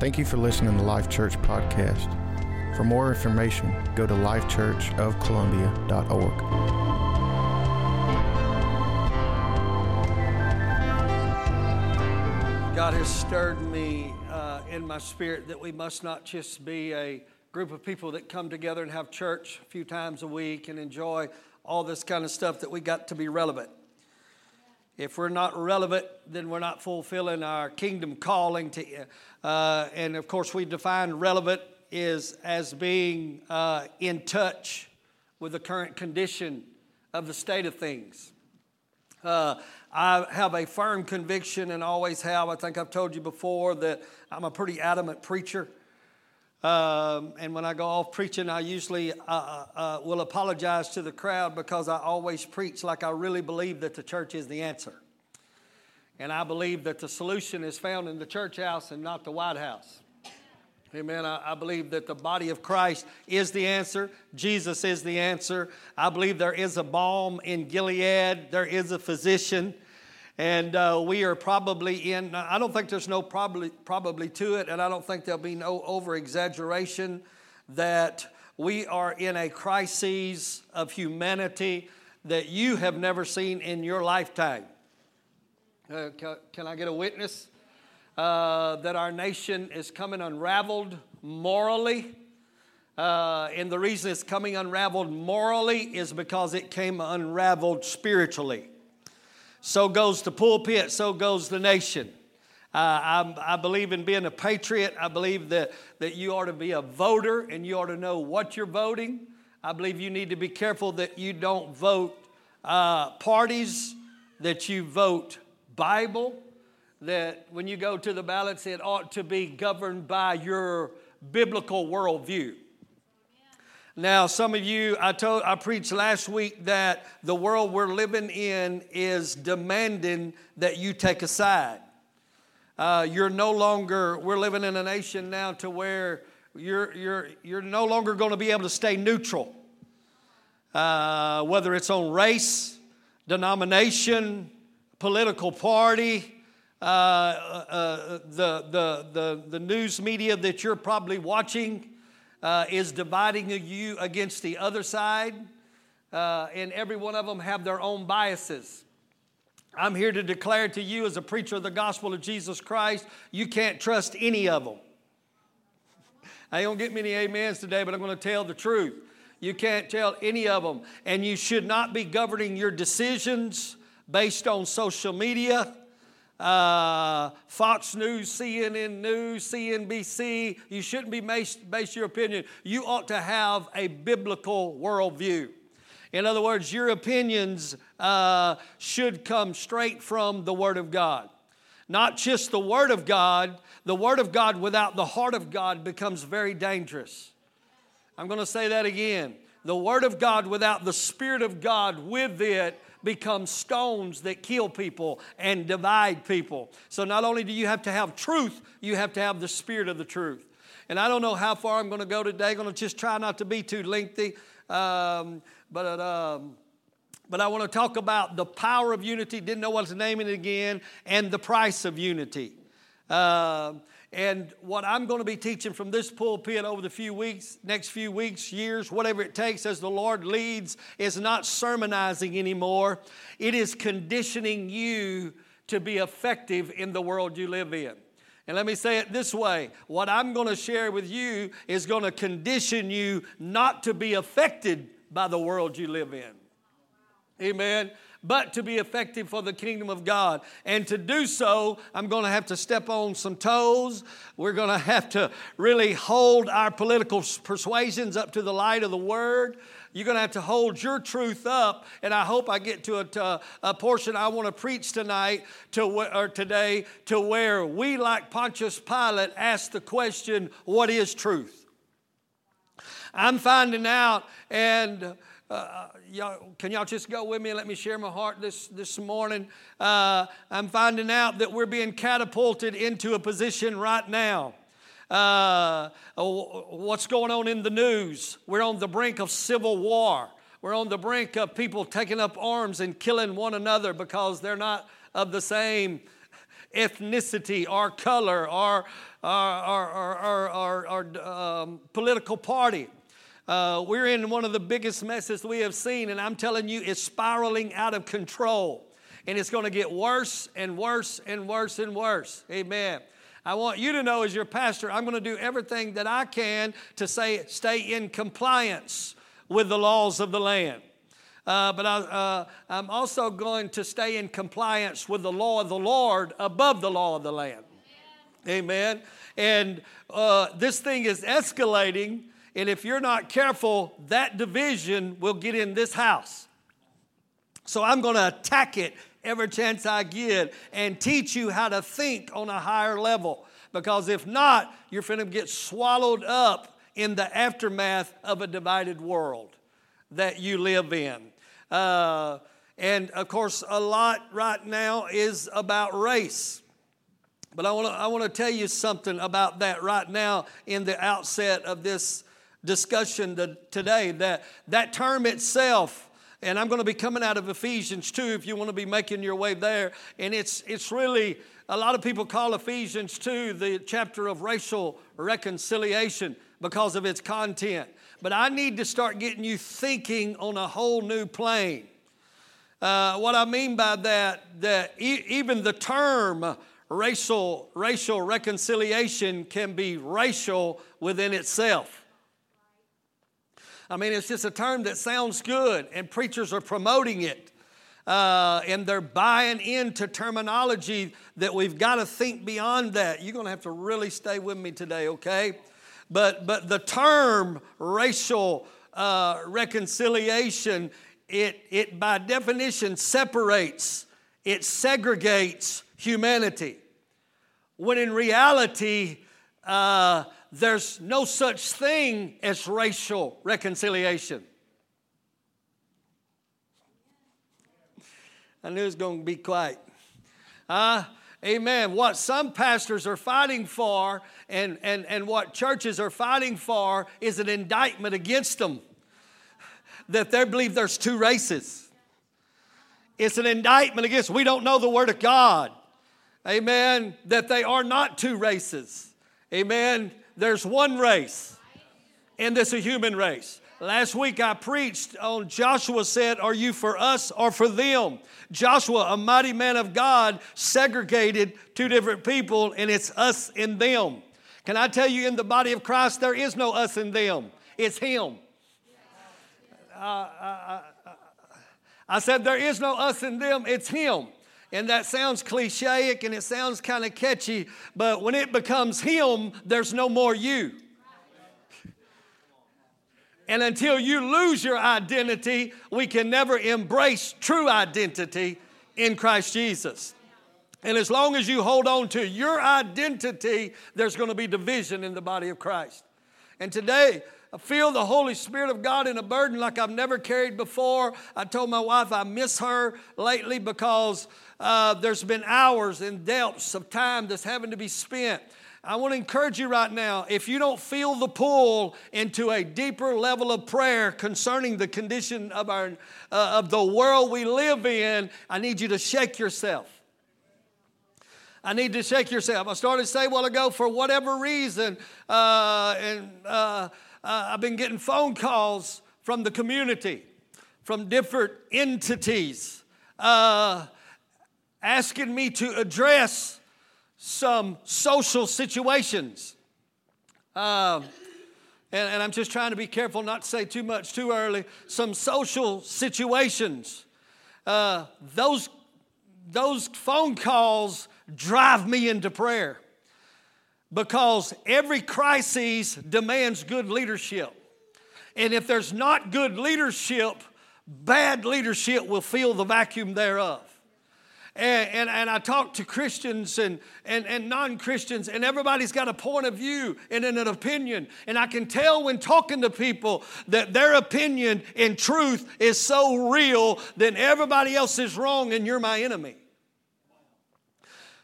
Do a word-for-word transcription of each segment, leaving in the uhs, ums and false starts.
Thank you for listening to Life Church Podcast. For more information, go to life church of columbia dot org. God has stirred me uh, in my spirit that we must not just be a group of people that come together and have church a few times a week and enjoy all this kind of stuff, that we got to be relevant. If we're not relevant, then we're not fulfilling our kingdom calling. To, uh, and, of course, we define relevant is as being uh, in touch with the current condition of the state of things. Uh, I have a firm conviction and always have. I think I've told you before that I'm a pretty adamant preacher. Um, and when I go off preaching, I usually uh, uh, will apologize to the crowd because I always preach like I really believe that the church is the answer. And I believe that the solution is found in the church house and not the White House. Amen. I, I believe that the body of Christ is the answer. Jesus is the answer. I believe there is a balm in Gilead. There is a physician. And uh, we are probably in, I don't think there's no probably, probably to it, and I don't think there'll be no over-exaggeration that we are in a crisis of humanity that you have never seen in your lifetime. Uh, can, can I get a witness? Uh, that our nation is coming unraveled morally. Uh, and the reason it's coming unraveled morally is because it came unraveled spiritually. So goes the pulpit, so goes the nation. Uh, I, I believe in being a patriot. I believe that, that you ought to be a voter and you ought to know what you're voting. I believe you need to be careful that you don't vote uh, parties, that you vote Bible. That when you go to the ballots, it ought to be governed by your biblical worldview. Now, some of you, I told, I preached last week that the world we're living in is demanding that you take a side. Uh, you're no longer. We're living in a nation now to where you're you're you're no longer going to be able to stay neutral, uh, whether it's on race, denomination, political party. Uh, uh, the, the the the news media that you're probably watching uh, is dividing you against the other side, uh, and every one of them have their own biases. I'm here to declare to you as a preacher of the gospel of Jesus Christ, you can't trust any of them. I don't get many amens today, but I'm going to tell the truth. You can't tell any of them, and you should not be governing your decisions based on social media. Uh, Fox News, C N N News, C N B C, you shouldn't be based, based your opinion. You ought to have a biblical worldview. In other words, your opinions uh, should come straight from the Word of God. Not just the Word of God. The Word of God without the heart of God becomes very dangerous. I'm going to say that again. The Word of God without the Spirit of God with it become stones that kill people and divide people. So not only do you have to have truth, you have to have the spirit of the truth. And I don't know how far I'm going to go today. I'm going to just try not to be too lengthy. Um, but um, but I want to talk about the power of unity. Didn't know what to name it again. And the price of unity. Uh, and what I'm going to be teaching from this pulpit over the few weeks, next few weeks, years, whatever it takes as the Lord leads, is not sermonizing anymore. It is conditioning you to be effective in the world you live in. And let me say it this way. What I'm going to share with you is going to condition you not to be affected by the world you live in. Amen. But to be effective for the kingdom of God. And to do so, I'm going to have to step on some toes. We're going to have to really hold our political persuasions up to the light of the Word. You're going to have to hold your truth up. And I hope I get to a, to a portion I want to preach tonight to or today to where we, like Pontius Pilate, ask the question, what is truth? I'm finding out and... Uh, y'all, can y'all just go with me and let me share my heart this, this morning? Uh, I'm finding out that we're being catapulted into a position right now. Uh, what's going on in the news? We're on the brink of civil war. We're on the brink of people taking up arms and killing one another because they're not of the same ethnicity, our color, our, our, our, our, our, our um, political party. Uh, we're in one of the biggest messes we have seen, and I'm telling you, it's spiraling out of control. And it's going to get worse and worse and worse and worse. Amen. I want you to know as your pastor, I'm going to do everything that I can to say stay in compliance with the laws of the land. Uh, but I, uh, I'm also going to stay in compliance with the law of the Lord above the law of the land. Amen. Amen. And uh, this thing is escalating. And if you're not careful, that division will get in this house. So I'm going to attack it every chance I get and teach you how to think on a higher level. Because if not, you're going to get swallowed up in the aftermath of a divided world that you live in. Uh, and, of course, a lot right now is about race. But I want to I want to tell you something about that right now in the outset of this discussion today. That that term itself, and I'm going to be coming out of Ephesians two if you want to be making your way there. And it's it's really, a lot of people call Ephesians two the chapter of racial reconciliation because of its content. But I need to start getting you thinking on a whole new plane. Uh, what I mean by that, that e- even the term racial, racial reconciliation can be racial within itself. I mean, it's just a term that sounds good, and preachers are promoting it. Uh, and they're buying into terminology that we've got to think beyond that. You're going to have to really stay with me today, okay? But but the term racial uh, reconciliation, it it by definition separates, it segregates humanity. When in reality, uh, there's no such thing as racial reconciliation. I knew it was going to be quiet. Uh, amen. What some pastors are fighting for and, and, and what churches are fighting for is an indictment against them that they believe there's two races. It's an indictment against, we don't know the Word of God. Amen. That they are not two races. Amen. There's one race, and it's a human race. Last week I preached on Joshua said, are you for us or for them? Joshua, a mighty man of God, segregated two different people, and it's us and them. Can I tell you, in the body of Christ, there is no us and them. It's him. Uh, I, I, I said there is no us and them. It's him. And that sounds cliche-ic and it sounds kind of catchy, but when it becomes him, there's no more you. And until you lose your identity, we can never embrace true identity in Christ Jesus. And as long as you hold on to your identity, there's going to be division in the body of Christ. And today, I feel the Holy Spirit of God in a burden like I've never carried before. I told my wife I miss her lately because uh, there's been hours and depths of time that's having to be spent. I want to encourage you right now, if you don't feel the pull into a deeper level of prayer concerning the condition of, our, uh, of the world we live in, I need you to shake yourself. I need to shake yourself. I started to say a while ago, for whatever reason, uh, and... Uh, Uh, I've been getting phone calls from the community, from different entities, uh, asking me to address some social situations. Uh, and, and I'm just trying to be careful not to say too much too early. Some social situations. Uh, those, those phone calls drive me into prayer. Because every crisis demands good leadership. And if there's not good leadership, bad leadership will fill the vacuum thereof. And, and, and I talk to Christians and, and, and non-Christians, and everybody's got a point of view and an opinion. And I can tell when talking to people that their opinion and truth is so real that everybody else is wrong and you're my enemy.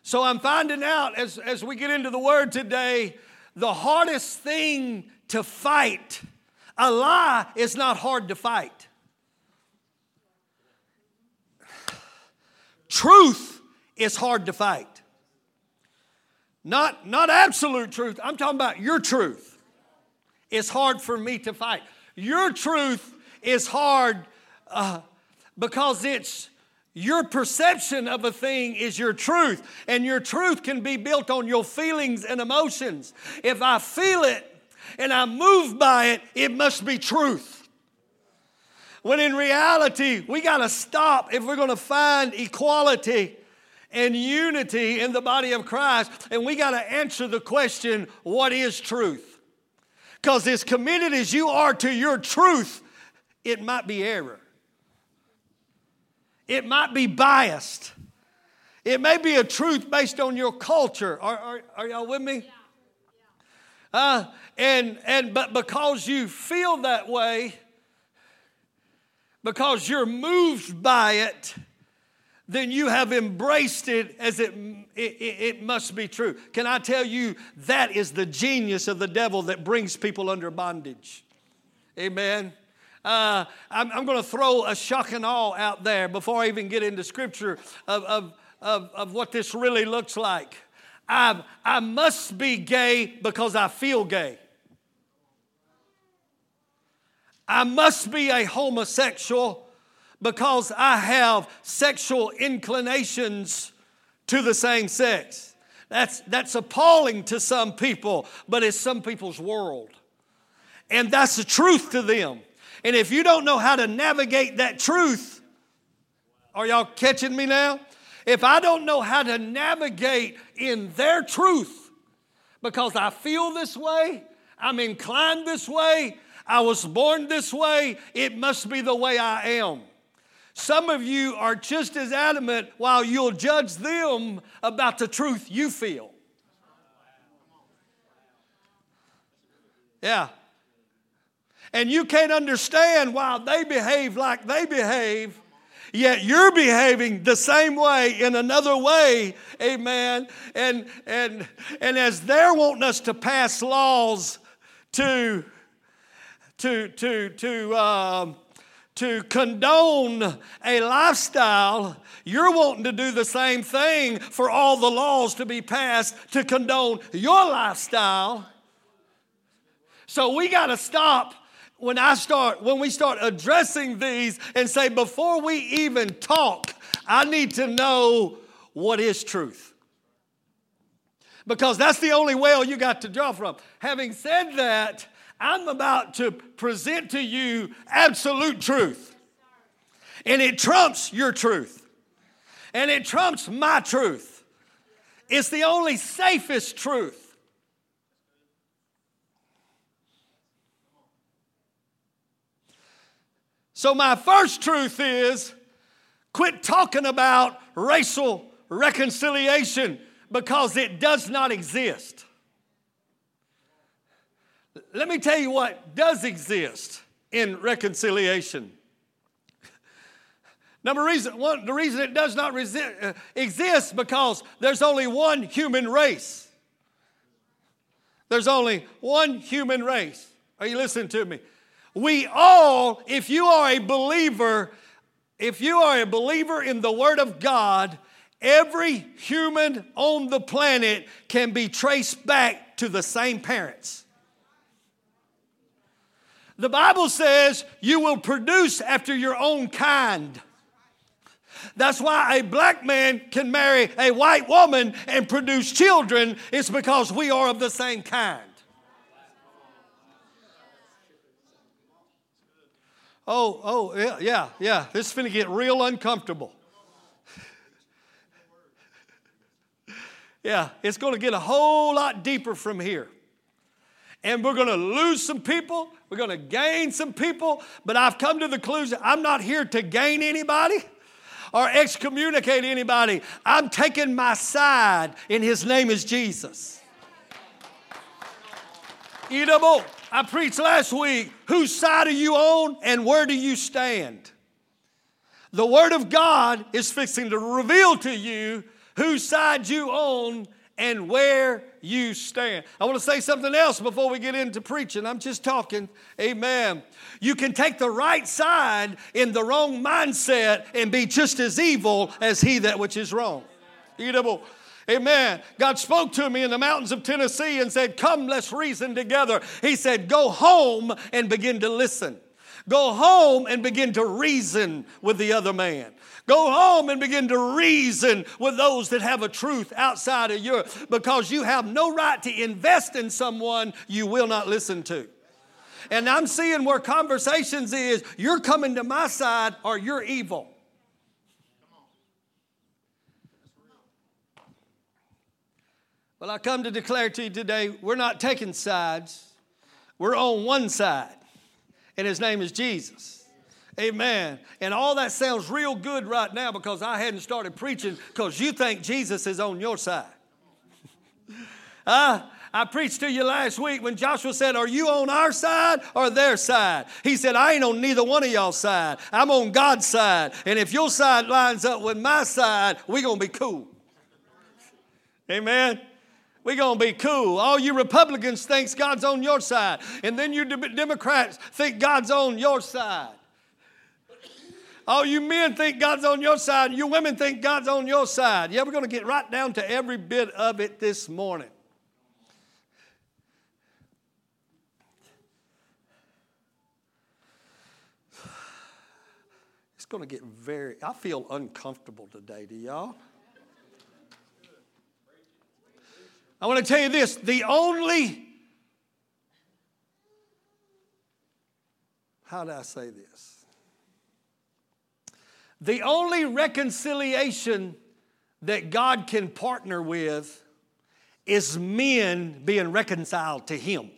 So I'm finding out as, as we get into the Word today, the hardest thing to fight, a lie is not hard to fight. Truth is hard to fight. Not, not absolute truth. I'm talking about your truth. It's hard for me to fight. Your truth is hard uh, because it's your perception of a thing is your truth. And your truth can be built on your feelings and emotions. If I feel it and I'm moved by it, it must be truth. When in reality, we got to stop if we're going to find equality and unity in the body of Christ. And we got to answer the question, what is truth? Because as committed as you are to your truth, it might be error. It might be biased. It may be a truth based on your culture. Are, are, are y'all with me? Yeah. Yeah. Uh, and, and but because you feel that way, because you're moved by it, then you have embraced it as it, it, it must be true. Can I tell you, that is the genius of the devil that brings people under bondage. Amen. Uh, I'm, I'm going to throw a shock and awe out there before I even get into Scripture of, of, of, of what this really looks like. I, I must be gay because I feel gay. I must be a homosexual because I have sexual inclinations to the same sex. That's, that's appalling to some people, but it's some people's world. And that's the truth to them. And if you don't know how to navigate that truth, are y'all catching me now? If I don't know how to navigate in their truth, because I feel this way, I'm inclined this way, I was born this way, it must be the way I am. Some of you are just as adamant while you'll judge them about the truth you feel. Yeah. And you can't understand why they behave like they behave, yet you're behaving the same way in another way. Amen. And and and as they're wanting us to pass laws to to to to um to condone a lifestyle, you're wanting to do the same thing for all the laws to be passed to condone your lifestyle. So we got to stop when I start, when we start addressing these and say, before we even talk, I need to know what is truth. Because that's the only well you got to draw from. Having said that, I'm about to present to you absolute truth. And it trumps your truth. And it trumps my truth. It's the only safest truth. So my first truth is, quit talking about racial reconciliation because it does not exist. Let me tell you what does exist in reconciliation. Number reason, one, the reason it does not resist, uh, exist because there's only one human race. There's only one human race. Are you listening to me? We all, if you are a believer, if you are a believer in the Word of God, every human on the planet can be traced back to the same parents. The Bible says you will produce after your own kind. That's why a black man can marry a white woman and produce children. It's because we are of the same kind. Oh, oh, yeah, yeah, yeah. This is going to get real uncomfortable. Yeah, it's going to get a whole lot deeper from here. And we're going to lose some people. We're going to gain some people. But I've come to the conclusion, I'm not here to gain anybody or excommunicate anybody. I'm taking my side, and his name is Jesus. Edom, I preached last week, whose side are you on and where do you stand? The Word of God is fixing to reveal to you whose side you on and where you stand. I want to say something else before we get into preaching. I'm just talking. Amen. You can take the right side in the wrong mindset and be just as evil as he that which is wrong. Amen. Amen. God spoke to me in the mountains of Tennessee and said, come, let's reason together. He said, go home and begin to listen. Go home and begin to reason with the other man. Go home and begin to reason with those that have a truth outside of you, because you have no right to invest in someone you will not listen to. And I'm seeing where conversations is, you're coming to my side or you're evil. Well, I come to declare to you today, we're not taking sides. We're on one side. And his name is Jesus. Amen. And all that sounds real good right now because I hadn't started preaching, because you think Jesus is on your side. uh, I preached to you last week when Joshua said, are you on our side or their side? He said, I ain't on neither one of y'all's side. I'm on God's side. And if your side lines up with my side, we're going to be cool. Amen. We're going to be cool. All you Republicans thinks God's on your side. And then you de- Democrats think God's on your side. All you men think God's on your side. You women think God's on your side. Yeah, we're going to get right down to every bit of it this morning. It's going to get very, I feel uncomfortable today, do y'all? I want to tell you this, the only, how do I say this? The only reconciliation that God can partner with is men being reconciled to Him.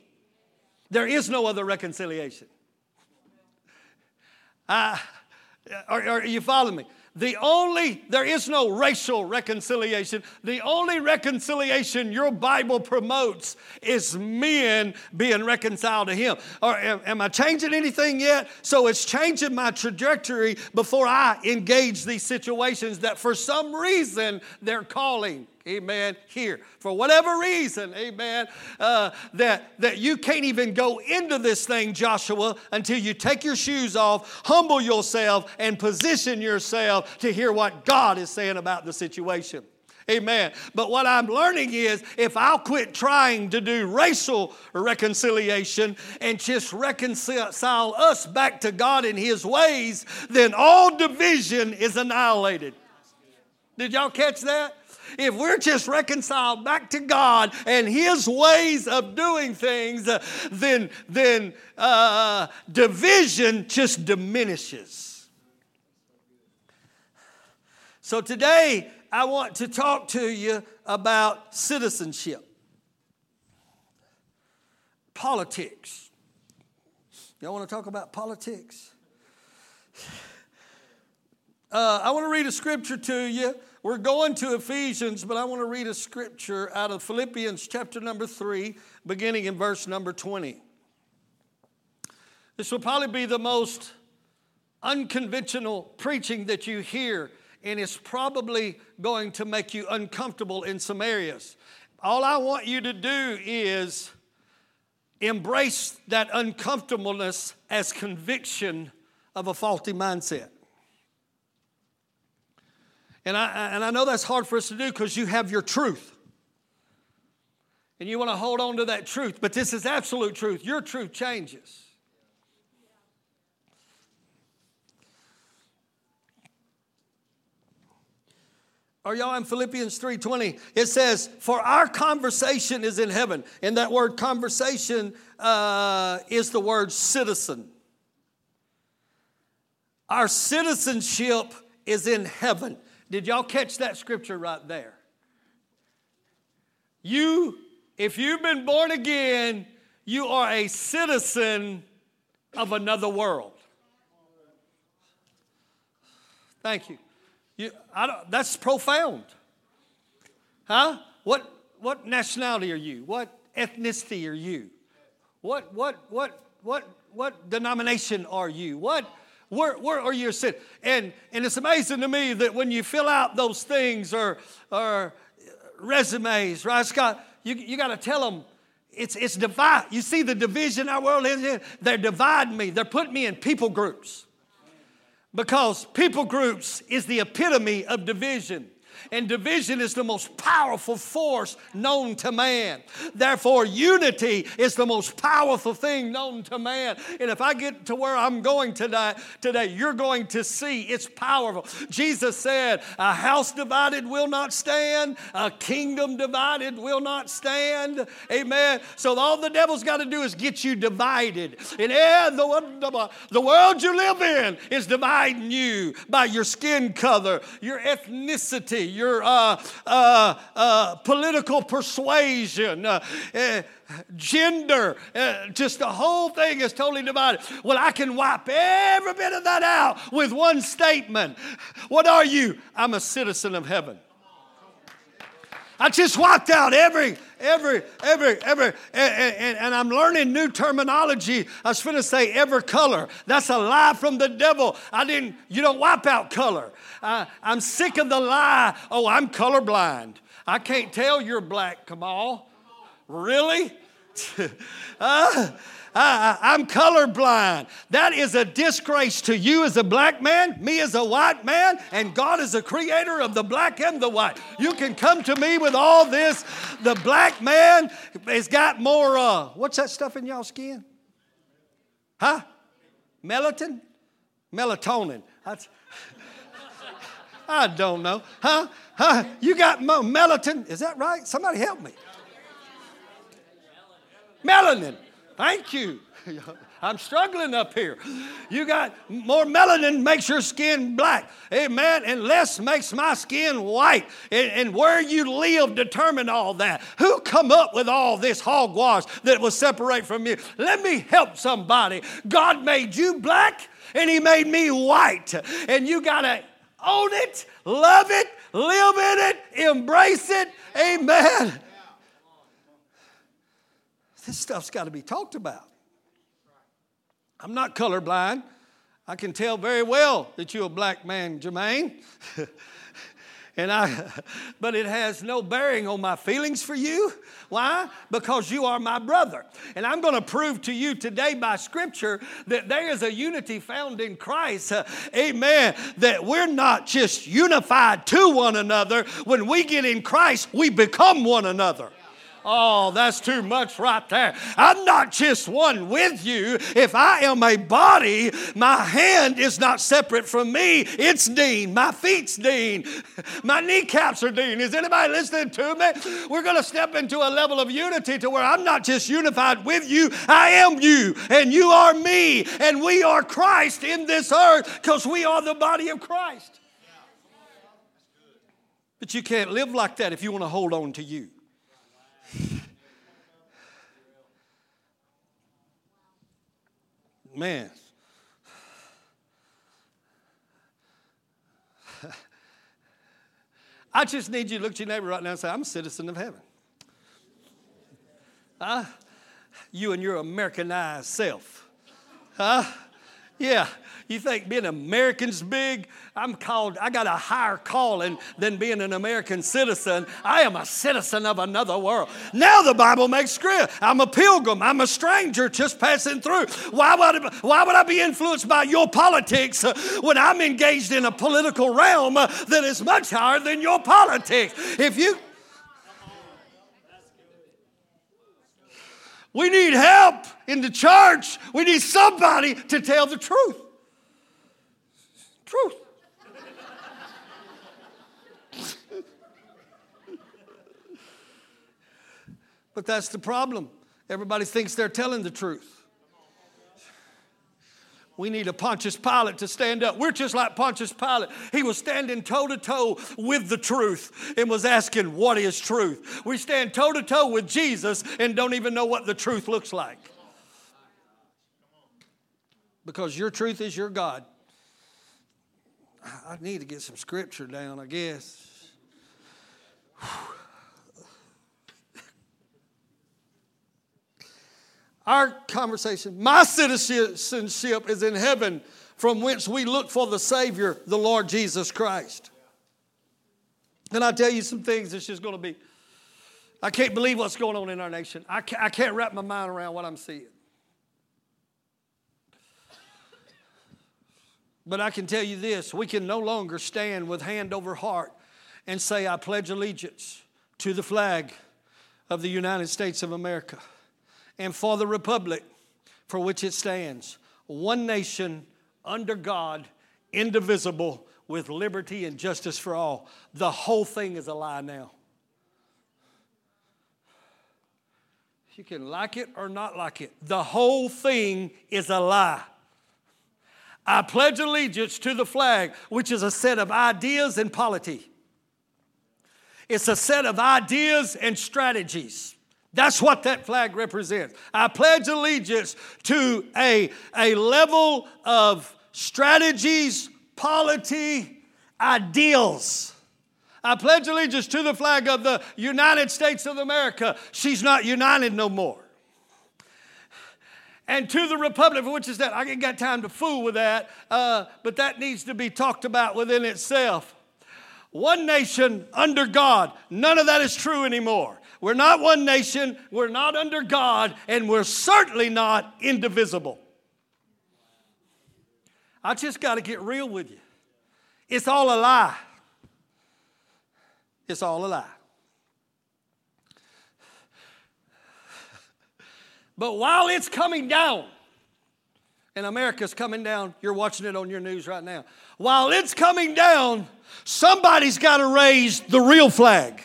There is no other reconciliation. I, are, are you following me? The only, there is no racial reconciliation. The only reconciliation your Bible promotes is men being reconciled to Him. Or am I changing anything yet? So it's changing my trajectory before I engage these situations that for some reason they're calling. Amen. Here. For whatever reason, amen, uh, that, that you can't even go into this thing, Joshua, until you take your shoes off, humble yourself, and position yourself to hear what God is saying about the situation. Amen. But what I'm learning is if I'll quit trying to do racial reconciliation and just reconcile us back to God in His ways, then all division is annihilated. Did y'all catch that? If we're just reconciled back to God and His ways of doing things, uh, then, then uh, division just diminishes. So today, I want to talk to you about citizenship, politics. Y'all want to talk about politics? Uh, I want to read a scripture to you. We're going to Ephesians, but I want to read a scripture out of Philippians chapter number three, beginning in verse number twenty. This will probably be the most unconventional preaching that you hear, and it's probably going to make you uncomfortable in some areas. All I want you to do is embrace that uncomfortableness as conviction of a faulty mindset. And I, and I know that's hard for us to do because you have your truth. And you want to hold on to that truth. But this is absolute truth. Your truth changes. Are y'all in Philippians three twenty? It says, for our conversation is in heaven. And that word conversation uh, is the word citizen. Our citizenship is in heaven. Did y'all catch that scripture right there? You, if you've been born again, you are a citizen of another world. Thank you. You I don't, that's profound. Huh? What what nationality are you? What ethnicity are you? What what what what what denomination are you? What Where, where are you sitting? And and it's amazing to me that when you fill out those things or or resumes, right, Scott? You you got to tell them it's it's divide. You see the division our world is in. They're dividing me. They're putting me in people groups because people groups is the epitome of division. And division is the most powerful force known to man. Therefore, unity is the most powerful thing known to man. And if I get to where I'm going today, today you're going to see it's powerful. Jesus said, a house divided will not stand. A kingdom divided will not stand. Amen. So all the devil's got to do is get you divided. And yeah, the, the world you live in is dividing you by your skin color, your ethnicity, your uh, uh, uh, political persuasion, uh, uh, gender. Uh, just the whole thing is totally divided. Well, I can wipe every bit of that out with one statement. What are you? I'm a citizen of heaven. I just wiped out every, every, every, every, and, and, and I'm learning new terminology. I was finna say every color. That's a lie from the devil. I didn't, you don't wipe out color. Uh, I'm sick of the lie. Oh, I'm colorblind. I can't tell you're black, Kamal. Really? uh, I, I'm colorblind. That is a disgrace to you as a black man, me as a white man, and God is the creator of the black and the white. You can come to me with all this. The black man has got more, uh, what's that stuff in y'all's skin? Huh? Melatonin? Melatonin. That's, I don't know. Huh? Huh? You got mo- melatonin. Is that right? Somebody help me. Melanin. Thank you. I'm struggling up here. You got more melanin makes your skin black. Amen. And less makes my skin white. And, and where you live determine all that. Who come up with all this hogwash that will separate from you? Let me help somebody. God made you black and he made me white. And you got to own it, love it, live in it, embrace it. Amen. This stuff's got to be talked about. I'm not colorblind. I can tell very well that you're a black man, Jermaine. and I, but it has no bearing on my feelings for you. Why? Because you are my brother. And I'm going to prove to you today by Scripture that there is a unity found in Christ. Uh, amen. That we're not just unified to one another. When we get in Christ, we become one another. Oh, that's too much right there. I'm not just one with you. If I am a body, my hand is not separate from me. It's Dean. My feet's Dean. My kneecaps are Dean. Is anybody listening to me? We're going to step into a level of unity to where I'm not just unified with you. I am you, and you are me, and we are Christ in this earth because we are the body of Christ. But you can't live like that if you want to hold on to you. Man, I just need you to look at your neighbor right now and say, I'm a citizen of heaven. Huh? You and your Americanized self. Huh? Yeah, you think being American's big? I'm called, I got a higher calling than being an American citizen. I am a citizen of another world. Now the Bible makes clear. I'm a pilgrim. I'm a stranger just passing through. Why would I, why would I be influenced by your politics when I'm engaged in a political realm that is much higher than your politics? If you... We need help in the church. We need somebody to tell the truth. Truth. But that's the problem. Everybody thinks they're telling the truth. We need a Pontius Pilate to stand up. We're just like Pontius Pilate. He was standing toe-to-toe with the truth and was asking, what is truth? We stand toe-to-toe with Jesus and don't even know what the truth looks like. Because your truth is your God. I need to get some scripture down, I guess. Our conversation, my citizenship is in heaven, from whence we look for the Savior, the Lord Jesus Christ. And I'll tell you some things that's just going to be, I can't believe what's going on in our nation. I can't, I can't wrap my mind around what I'm seeing. But I can tell you this, we can no longer stand with hand over heart and say, I pledge allegiance to the flag of the United States of America and for the republic for which it stands, one nation under God, indivisible, with liberty and justice for all. The whole thing is a lie now. You can like it or not like it. The whole thing is a lie. I pledge allegiance to the flag, which is a set of ideas and polity. It's a set of ideas and strategies. That's what that flag represents. I pledge allegiance to a, a level of strategies, polity, ideals. I pledge allegiance to the flag of the United States of America. She's not united no more. And to the republic, which is that. I ain't got time to fool with that, uh, but that needs to be talked about within itself. One nation under God. None of that is true anymore. We're not one nation. We're not under God. And we're certainly not indivisible. I just got to get real with you. It's all a lie. It's all a lie. But while it's coming down, and America's coming down, you're watching it on your news right now. While it's coming down, somebody's got to raise the real flag.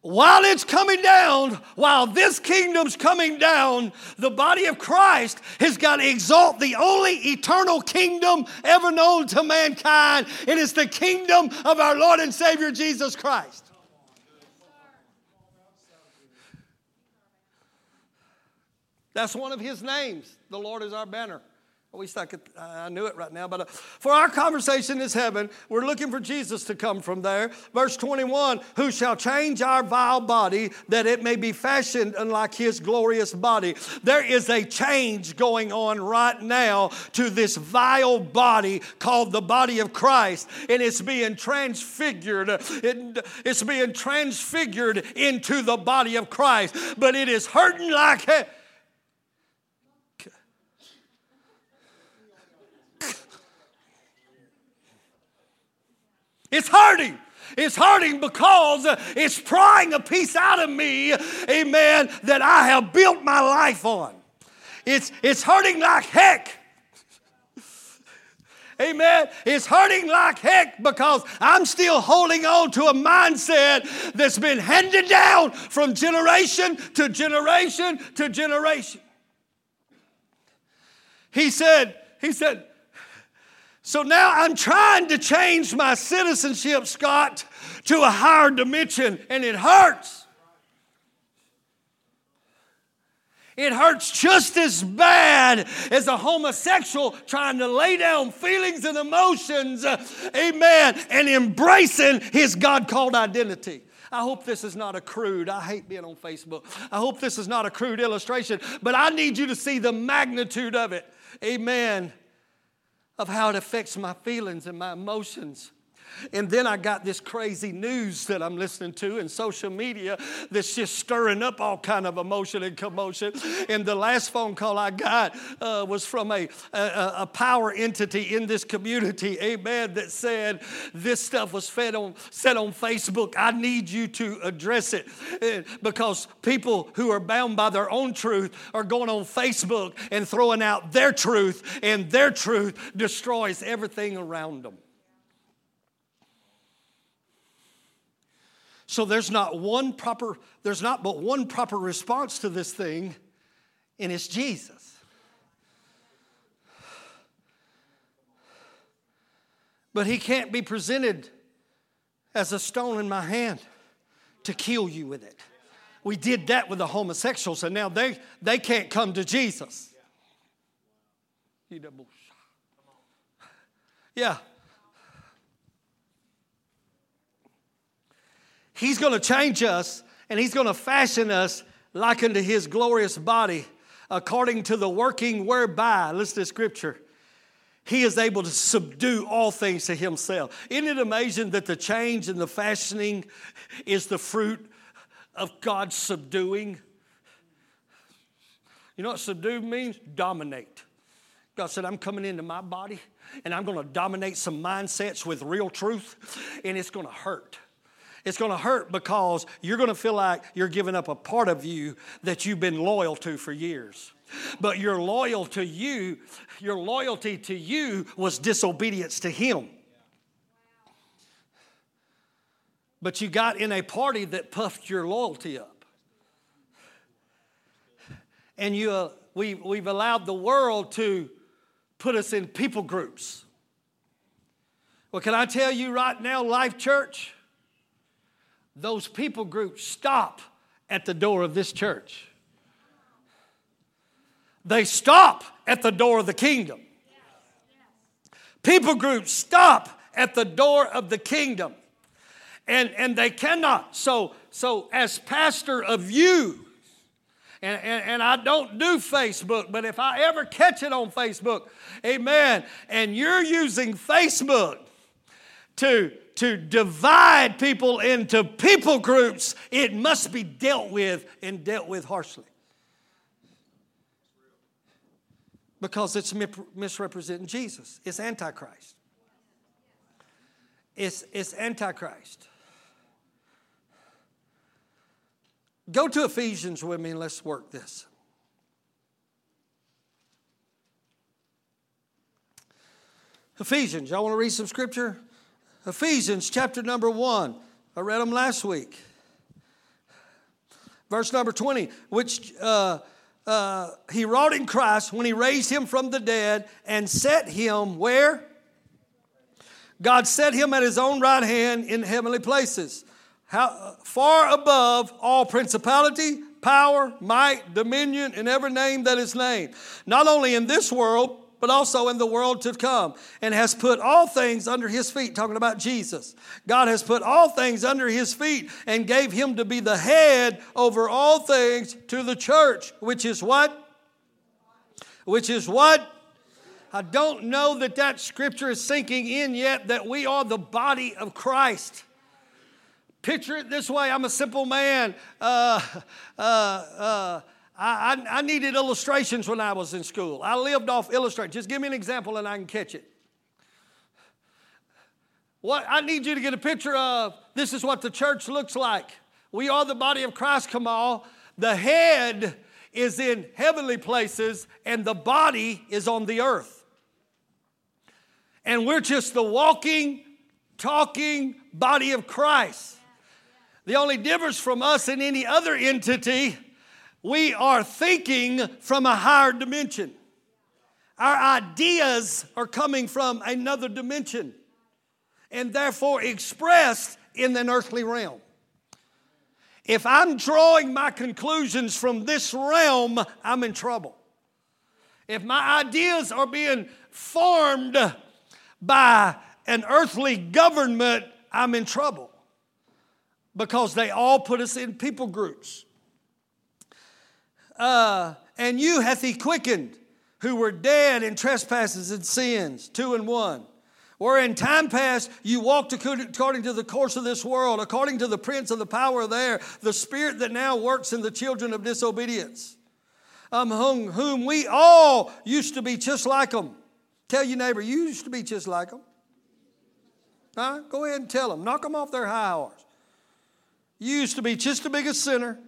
While it's coming down, while this kingdom's coming down, the body of Christ has got to exalt the only eternal kingdom ever known to mankind. It is the kingdom of our Lord and Savior Jesus Christ. That's one of his names. The Lord is our banner. I wish I could, I knew it right now. But uh, for our conversation is heaven. We're looking for Jesus to come from there. Verse twenty-one, who shall change our vile body that it may be fashioned unlike his glorious body. There is a change going on right now to this vile body called the body of Christ. And it's being transfigured. It, it's being transfigured into the body of Christ. But it is hurting like hell. It's hurting. It's hurting because it's prying a piece out of me, amen, that I have built my life on. It's, it's hurting like heck. Amen. It's hurting like heck because I'm still holding on to a mindset that's been handed down from generation to generation to generation. He said, he said, so now I'm trying to change my citizenship, Scott, to a higher dimension, and it hurts. It hurts just as bad as a homosexual trying to lay down feelings and emotions, amen, and embracing his God-called identity. I hope this is not a crude, I hate being on Facebook. I hope this is not a crude illustration, but I need you to see the magnitude of it, amen, of how it affects my feelings and my emotions. And then I got this crazy news that I'm listening to in social media that's just stirring up all kind of emotion and commotion. And the last phone call I got uh, was from a, a, a power entity in this community, amen, that said this stuff was fed on, said on Facebook. I need you to address it because people who are bound by their own truth are going on Facebook and throwing out their truth, and their truth destroys everything around them. So there's not one proper, there's not but one proper response to this thing, and it's Jesus. But he can't be presented as a stone in my hand to kill you with it. We did that with the homosexuals, and now they, they can't come to Jesus. Yeah. He's going to change us, and he's going to fashion us like unto his glorious body, according to the working whereby, listen to Scripture, he is able to subdue all things to himself. Isn't it amazing that the change and the fashioning is the fruit of God subduing? You know what subdue means? Dominate. God said, I'm coming into my body, and I'm going to dominate some mindsets with real truth, and it's going to hurt. It's going to hurt because you're going to feel like you're giving up a part of you that you've been loyal to for years. But your loyal to you, your loyalty to you was disobedience to him. But you got in a party that puffed your loyalty up. And you, uh, we, we've allowed the world to put us in people groups. Well, can I tell you right now, Life Church, those people groups stop at the door of this church. They stop at the door of the kingdom. People groups stop at the door of the kingdom. And, and they cannot. So, so as pastor of you, and, and, and I don't do Facebook, but if I ever catch it on Facebook, amen, and you're using Facebook to, to divide people into people groups, it must be dealt with and dealt with harshly. Because it's misrepresenting Jesus. It's Antichrist. It's, it's Antichrist. Go to Ephesians with me and let's work this. Ephesians, y'all want to read some scripture? Ephesians chapter number one. I read them last week. Verse number twenty, which... Uh, Uh, he wrought in Christ when he raised him from the dead and set him where? God set him at his own right hand in heavenly places. How far above all principality, power, might, dominion, and every name that is named. Not only in this world, but also in the world to come. And has put all things under his feet. Talking about Jesus. God has put all things under his feet and gave him to be the head over all things to the church. Which is what? Which is what? I don't know that that scripture is sinking in yet, that we are the body of Christ. Picture it this way. I'm a simple man. Uh, uh, uh. I, I needed illustrations when I was in school. I lived off illustrations. Just give me an example and I can catch it. What I need you to get a picture of, this is what the church looks like. We are the body of Christ, Kamal. The head is in heavenly places and the body is on the earth. And we're just the walking, talking body of Christ. The only difference from us and any other entity, we are thinking from a higher dimension. Our ideas are coming from another dimension and therefore expressed in an earthly realm. If I'm drawing my conclusions from this realm, I'm in trouble. If my ideas are being formed by an earthly government, I'm in trouble because they all put us in people groups. Uh, and you hath he quickened, who were dead in trespasses and sins, two and one. Where in time past you walked according to the course of this world, according to the prince of the power of the air, the spirit that now works in the children of disobedience, among whom we all used to be just like them. Tell your neighbor, you used to be just like them. Huh? Go ahead and tell them. Knock them off their high horse. You used to be just as big a sinner.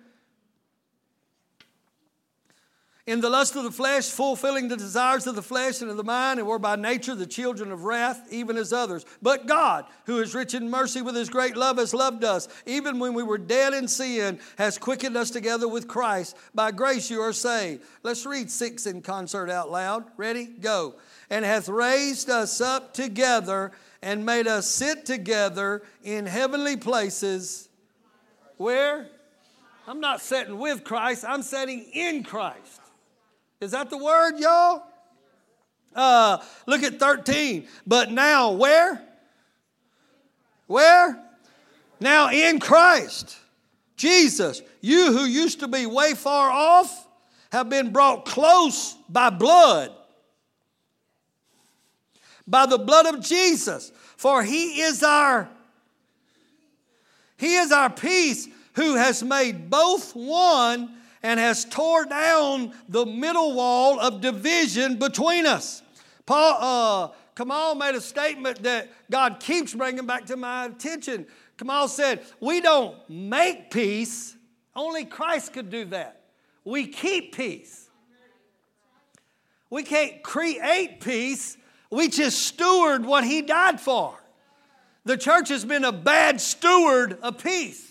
In the lust of the flesh, fulfilling the desires of the flesh and of the mind, and were by nature the children of wrath, even as others. But God, who is rich in mercy with his great love, has loved us, even when we were dead in sin, has quickened us together with Christ. By grace you are saved. Let's read six in concert out loud. Ready? Go. And hath raised us up together and made us sit together in heavenly places. Where? I'm not sitting with Christ. I'm sitting in Christ. Is that the word, y'all? Uh, look at thirteen. But now where? Where? Now in Christ Jesus, you who used to be way far off have been brought close by blood. By the blood of Jesus. For he is our, he is our peace, who has made both one and has torn down the middle wall of division between us. Paul, uh, Kamal made a statement that God keeps bringing back to my attention. Kamal said, we don't make peace. Only Christ could do that. We keep peace. We can't create peace. We just steward what he died for. The church has been a bad steward of peace.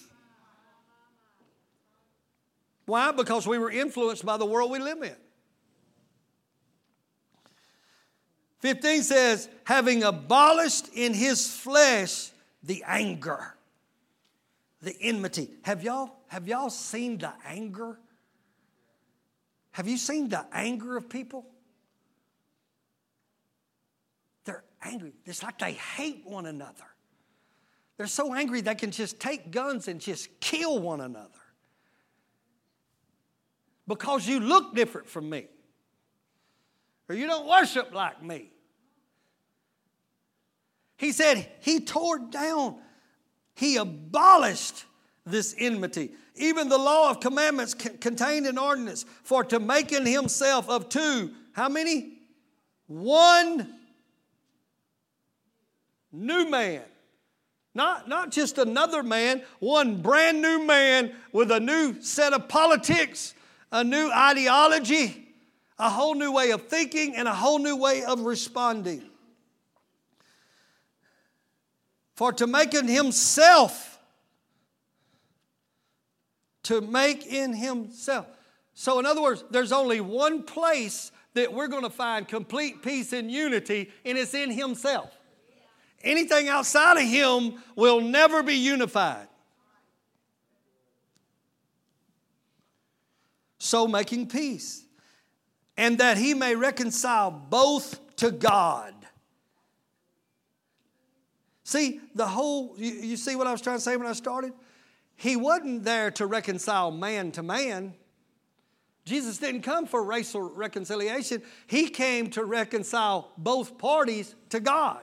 Why? Because we were influenced by the world we live in. fifteen says, having abolished in his flesh the anger, the enmity. Have y'all, have y'all seen the anger? Have you seen the anger of people? They're angry. It's like they hate one another. They're so angry they can just take guns and just kill one another. Because you look different from me. Or you don't worship like me. He said he tore down, he abolished this enmity. Even the law of commandments c- contained in ordinance, for to make in himself of two, how many? One new man. Not, not just another man, one brand new man with a new set of politics, a new ideology, a whole new way of thinking, and a whole new way of responding. For to make in himself, to make in himself. So in other words, there's only one place that we're going to find complete peace and unity, and it's in himself. Anything outside of him will never be unified. So making peace. And that he may reconcile both to God. See, the whole, you, you see what I was trying to say when I started? He wasn't there to reconcile man to man. Jesus didn't come for racial reconciliation. He came to reconcile both parties to God.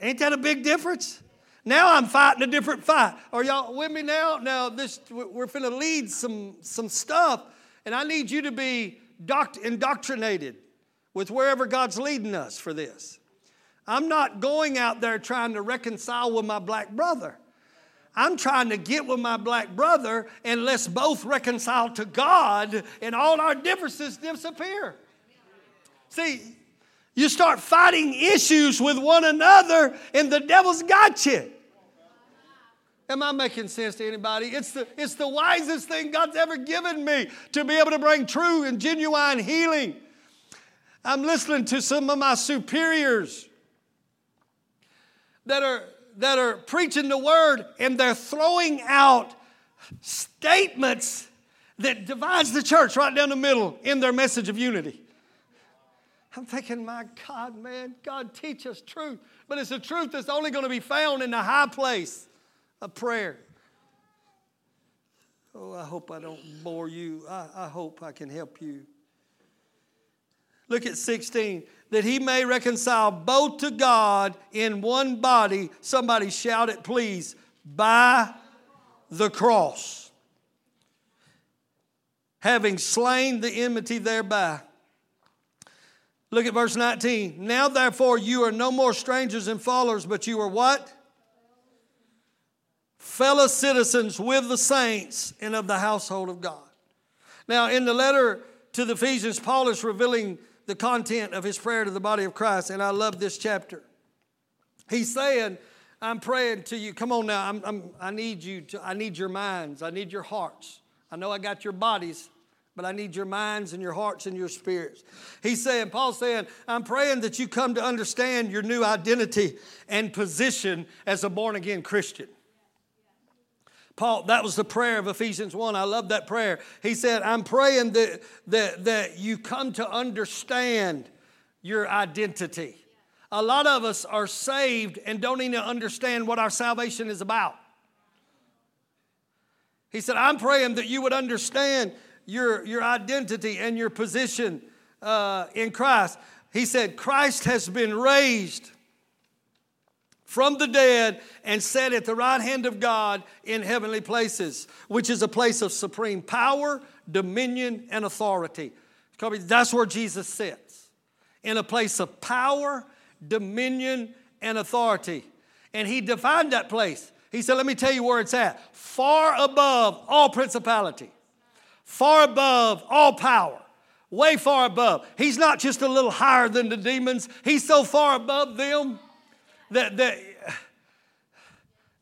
Ain't that a big difference? Now I'm fighting a different fight. Are y'all with me now? Now this, we're finna lead some, some stuff. And I need you to be doct- indoctrinated with wherever God's leading us for this. I'm not going out there trying to reconcile with my black brother. I'm trying to get with my black brother and let's both reconcile to God and all our differences disappear. See, you start fighting issues with one another and the devil's got you. Am I making sense to anybody? It's the, it's the wisest thing God's ever given me to be able to bring true and genuine healing. I'm listening to some of my superiors that are, that are preaching the word, and they're throwing out statements that divides the church right down the middle in their message of unity. I'm thinking, my God, man, God, teach us truth. But it's a truth that's only going to be found in the high place of prayer. Oh, I hope I don't bore you. I, I hope I can help you. Look at sixteen, that he may reconcile both to God in one body. Somebody shout it, please. By the cross. Having slain the enmity thereby. Look at verse nineteen. Now therefore you are no more strangers and foreigners, but you are what? Fellow citizens with the saints and of the household of God. Now in the letter to the Ephesians, Paul is revealing the content of his prayer to the body of Christ. And I love this chapter. He's saying, I'm praying to you. Come on now. I'm, I'm, I need you to, I need your minds. I need your hearts. I know I got your bodies, but I need your minds and your hearts and your spirits. He's saying, Paul's saying, I'm praying that you come to understand your new identity and position as a born-again Christian. Paul, that was the prayer of Ephesians one. I love that prayer. He said, I'm praying that, that, that you come to understand your identity. A lot of us are saved and don't even understand what our salvation is about. He said, I'm praying that you would understand your, your identity and your position uh, in Christ. He said, Christ has been raised from the dead and sat at the right hand of God in heavenly places, which is a place of supreme power, dominion, and authority. That's where Jesus sits, in a place of power, dominion, and authority. And he defined that place. He said, let me tell you where it's at. Far above all principality, far above all power, way far above. He's not just a little higher than the demons. He's so far above them that, that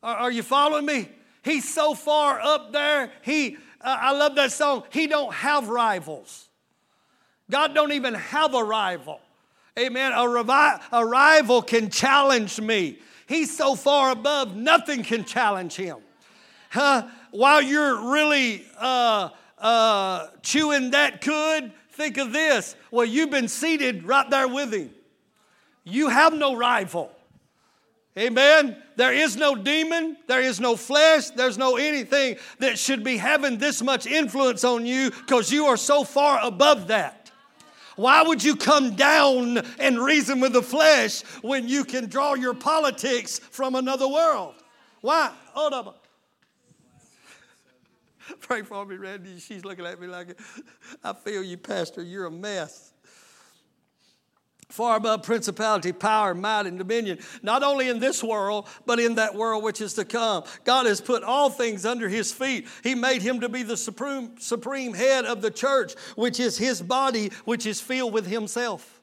are, are you following me? He's so far up there. He, uh, I love that song. He don't have rivals. God don't even have a rival. Amen. A, revi- a rival can challenge me. He's so far above, nothing can challenge him. Huh? While you're really uh, uh, chewing that cud, think of this. Well, you've been seated right there with him. You have no rival. Amen. There is no demon. There is no flesh. There's no anything that should be having this much influence on you because you are so far above that. Why would you come down and reason with the flesh when you can draw your politics from another world? Why? Hold up. Pray for me, Randy. She's looking at me like, I feel you, Pastor. You're a mess. Far above principality, power, might, and dominion, not only in this world, but in that world which is to come. God has put all things under his feet. He made him to be the supreme, supreme head of the church, which is his body, which is filled with himself.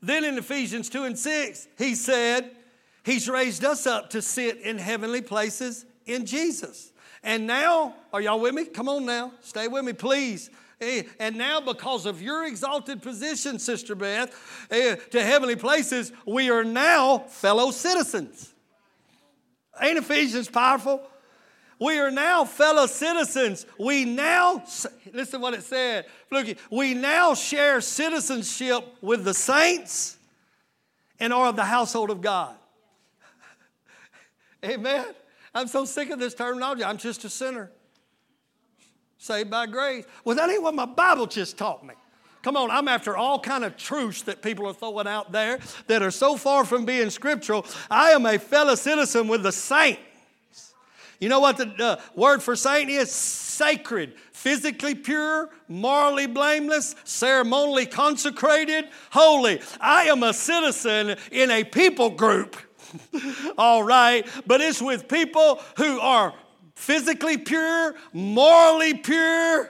Then in Ephesians two and six, he said, he's raised us up to sit in heavenly places in Jesus. And now, are y'all with me? Come on now. Stay with me, please. And now, because of your exalted position, Sister Beth, to heavenly places, we are now fellow citizens. Ain't Ephesians powerful? We are now fellow citizens. We now, listen to what it said. We now share citizenship with the saints and are of the household of God. Amen. I'm so sick of this terminology. I'm just a sinner, saved by grace. Well, that ain't what my Bible just taught me. Come on, I'm after all kind of truths that people are throwing out there that are so far from being scriptural. I am a fellow citizen with the saints. You know what the uh, word for saint is? Sacred, physically pure, morally blameless, ceremonially consecrated, holy. I am a citizen in a people group. All right, but it's with people who are physically pure, morally pure,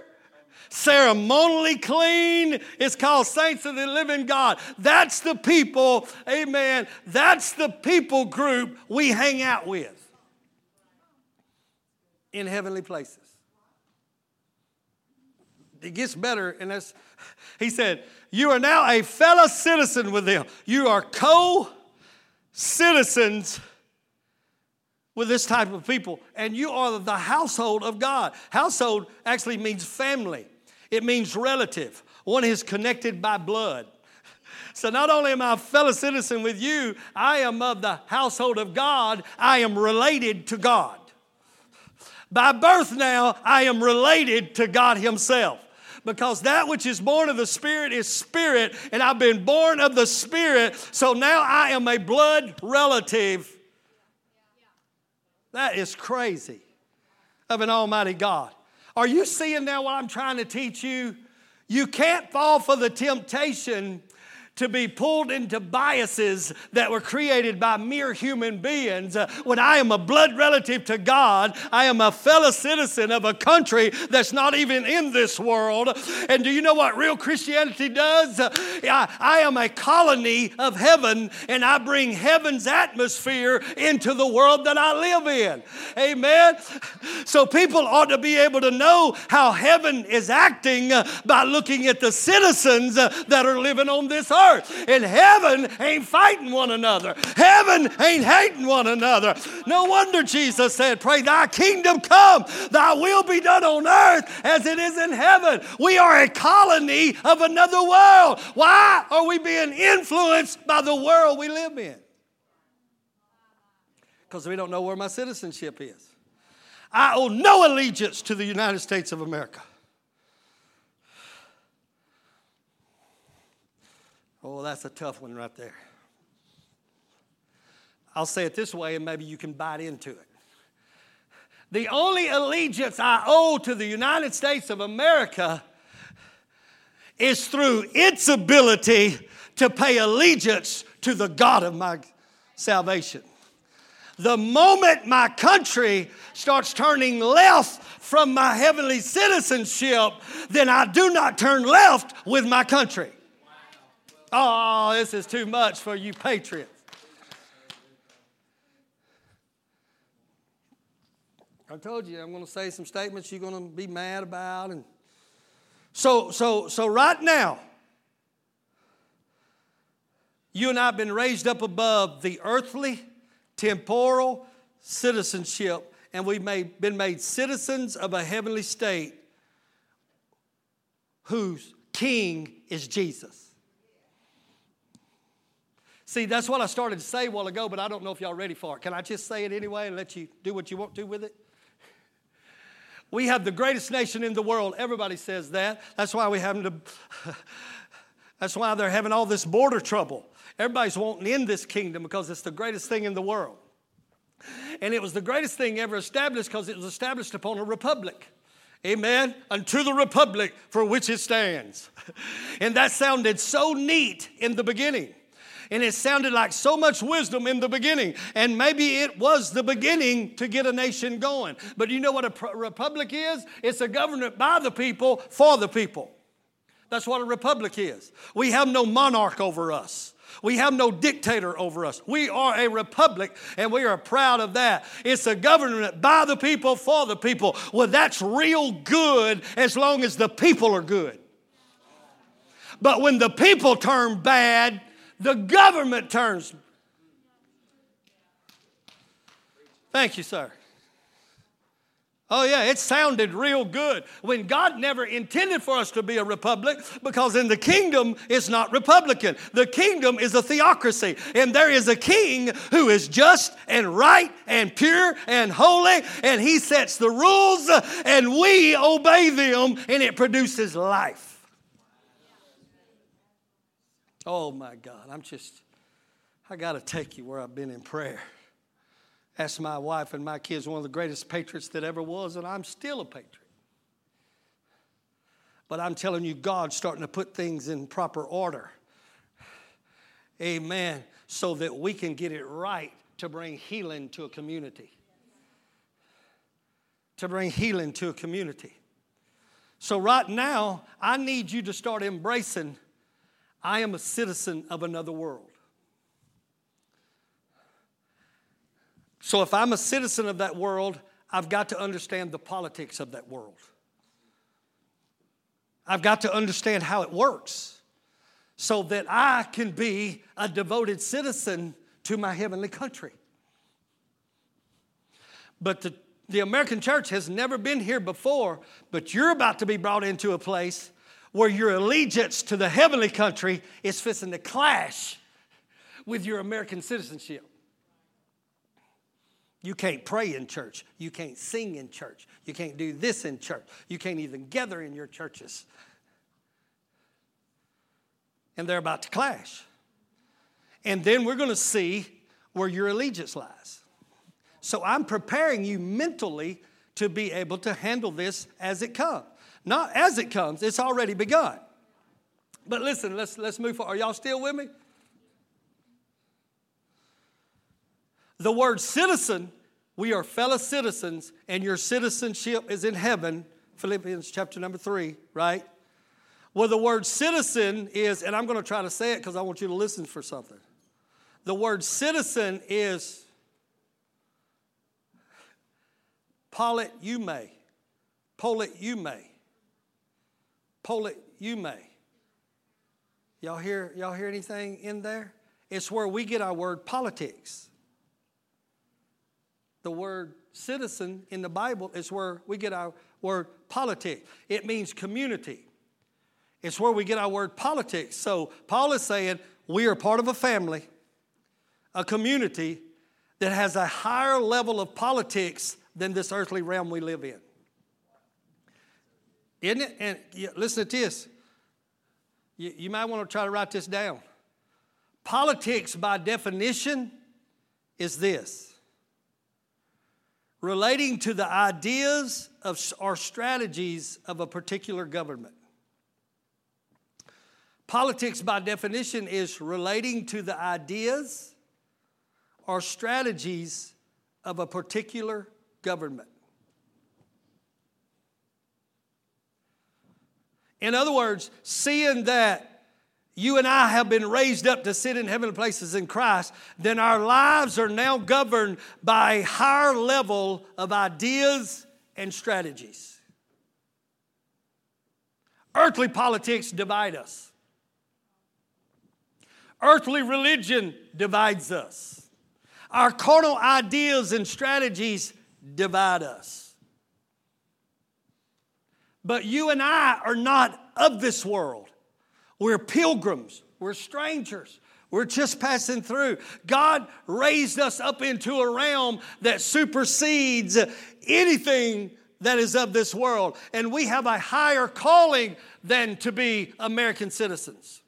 ceremonially clean. It's called saints of the living God. That's the people, amen, that's the people group we hang out with in heavenly places. It gets better, and that's, he said, you are now a fellow citizen with them. You are co citizens with this type of people, and you are the household of God. Household actually means family. It means relative. One is connected by blood. So not only am I a fellow citizen with you, I am of the household of God. I am related to God. By birth now, I am related to God himself. Because that which is born of the Spirit is spirit, and I've been born of the Spirit, so now I am a blood relative. That is crazy of an almighty God. Are you seeing now what I'm trying to teach you? You can't fall for the temptation to be pulled into biases that were created by mere human beings. When I am a blood relative to God, I am a fellow citizen of a country that's not even in this world. And do you know what real Christianity does? I, I am a colony of heaven, and I bring heaven's atmosphere into the world that I live in. Amen? So people ought to be able to know how heaven is acting by looking at the citizens that are living on this earth. And heaven ain't fighting one another. Heaven ain't hating one another. No wonder Jesus said, pray thy kingdom come, thy will be done on earth as it is in heaven. We are a colony of another world. Why are we being influenced by the world we live in? Because we don't know where my citizenship is. I owe no allegiance to the United States of America. Oh, that's a tough one right there. I'll say it this way, and maybe you can bite into it. The only allegiance I owe to the United States of America is through its ability to pay allegiance to the God of my salvation. The moment my country starts turning left from my heavenly citizenship, then I do not turn left with my country. Oh, this is too much for you patriots. I told you I'm going to say some statements you're going to be mad about. And so, so, so right now, you and I have been raised up above the earthly, temporal citizenship, and we've made, been made citizens of a heavenly state whose king is Jesus. See, that's what I started to say a while ago, but I don't know if y'all are ready for it. Can I just say it anyway and let you do what you want to with it? We have the greatest nation in the world. Everybody says that. That's why we have to... That's why they're having all this border trouble. Everybody's wanting in this kingdom because it's the greatest thing in the world. And it was the greatest thing ever established because it was established upon a republic. Amen. Unto the republic for which it stands. And that sounded so neat in the beginning. And it sounded like so much wisdom in the beginning. And maybe it was the beginning to get a nation going. But you know what a pr- republic is? It's a government by the people for the people. That's what a republic is. We have no monarch over us. We have no dictator over us. We are a republic, and we are proud of that. It's a government by the people for the people. Well, that's real good as long as the people are good. But when the people turn bad, the government turns. Thank you, sir. Oh, yeah, it sounded real good when God never intended for us to be a republic, because in the kingdom, it's not republican. The kingdom is a theocracy, and there is a king who is just and right and pure and holy, and he sets the rules, and we obey them, and it produces life. Oh, my God, I'm just, I got to take you where I've been in prayer. That's my wife and my kids, one of the greatest patriots that ever was, and I'm still a patriot. But I'm telling you, God's starting to put things in proper order. Amen. So that we can get it right to bring healing to a community. To bring healing to a community. So right now, I need you to start embracing, I am a citizen of another world. So if I'm a citizen of that world, I've got to understand the politics of that world. I've got to understand how it works so that I can be a devoted citizen to my heavenly country. But the, the American church has never been here before, but you're about to be brought into a place where your allegiance to the heavenly country is fixing to clash with your American citizenship. You can't pray in church. You can't sing in church. You can't do this in church. You can't even gather in your churches. And they're about to clash. And then we're going to see where your allegiance lies. So I'm preparing you mentally to be able to handle this as it comes. Not as it comes. It's already begun. But listen, let's, let's move forward. Are y'all still with me? The word citizen, we are fellow citizens, and your citizenship is in heaven, Philippians chapter number three, right? Well, the word citizen is, and I'm going to try to say it because I want you to listen for something. The word citizen is politeume, politeume, politeume. Y'all hear, y'all hear anything in there? It's where we get our word politics. The word citizen in the Bible is where we get our word politics. It means community. It's where we get our word politics. So Paul is saying we are part of a family, a community that has a higher level of politics than this earthly realm we live in. Isn't it? And listen to this. You, you might want to try to write this down. Politics, by definition, is this: relating to the ideas of or strategies of a particular government. Politics, by definition, is relating to the ideas or strategies of a particular government. In other words, seeing that you and I have been raised up to sit in heavenly places in Christ, then our lives are now governed by a higher level of ideas and strategies. Earthly politics divide us. Earthly religion divides us. Our carnal ideas and strategies divide us. But you and I are not of this world. We're pilgrims. We're strangers. We're just passing through. God raised us up into a realm that supersedes anything that is of this world. And we have a higher calling than to be American citizens.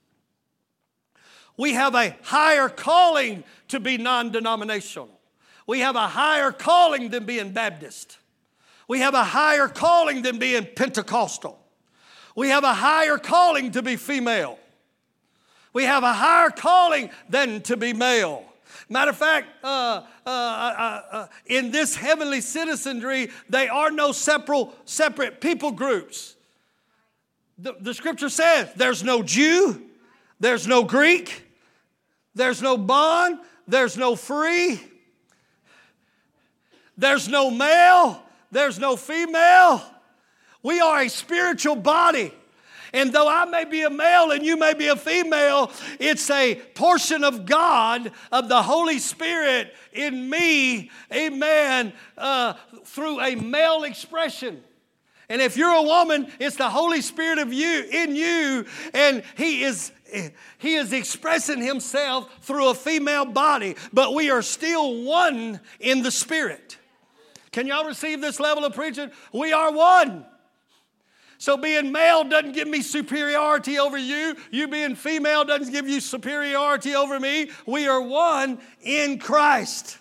We have a higher calling to be non-denominational. We have a higher calling than being Baptist. We have a higher calling than being Pentecostal. We have a higher calling to be female. We have a higher calling than to be male. Matter of fact, uh, uh, uh, uh, in this heavenly citizenry, there are no separate, separate people groups. The, the scripture says there's no Jew, there's no Greek, there's no bond, there's no free, there's no male, there's no female. We are a spiritual body. And though I may be a male and you may be a female, it's a portion of God, of the Holy Spirit in me, amen, uh, through a male expression. And if you're a woman, it's the Holy Spirit of you in you, and He is He is expressing Himself through a female body, but we are still one in the Spirit. Can y'all receive this level of preaching? We are one. So being male doesn't give me superiority over you. You being female doesn't give you superiority over me. We are one in Christ.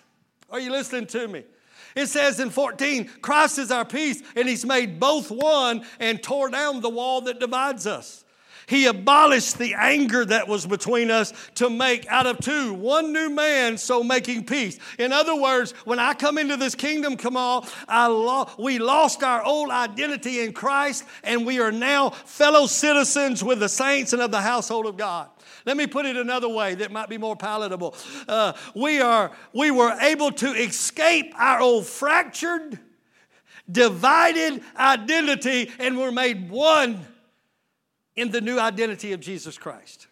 Are you listening to me? It says in fourteen, Christ is our peace, and He's made both one and tore down the wall that divides us. He abolished the anger that was between us to make out of two one new man, so making peace. In other words, when I come into this kingdom, come on, I lo- we lost our old identity in Christ, and we are now fellow citizens with the saints and of the household of God. Let me put it another way that might be more palatable. Uh, we are we were able to escape our old fractured, divided identity, and were made one in the new identity of Jesus Christ.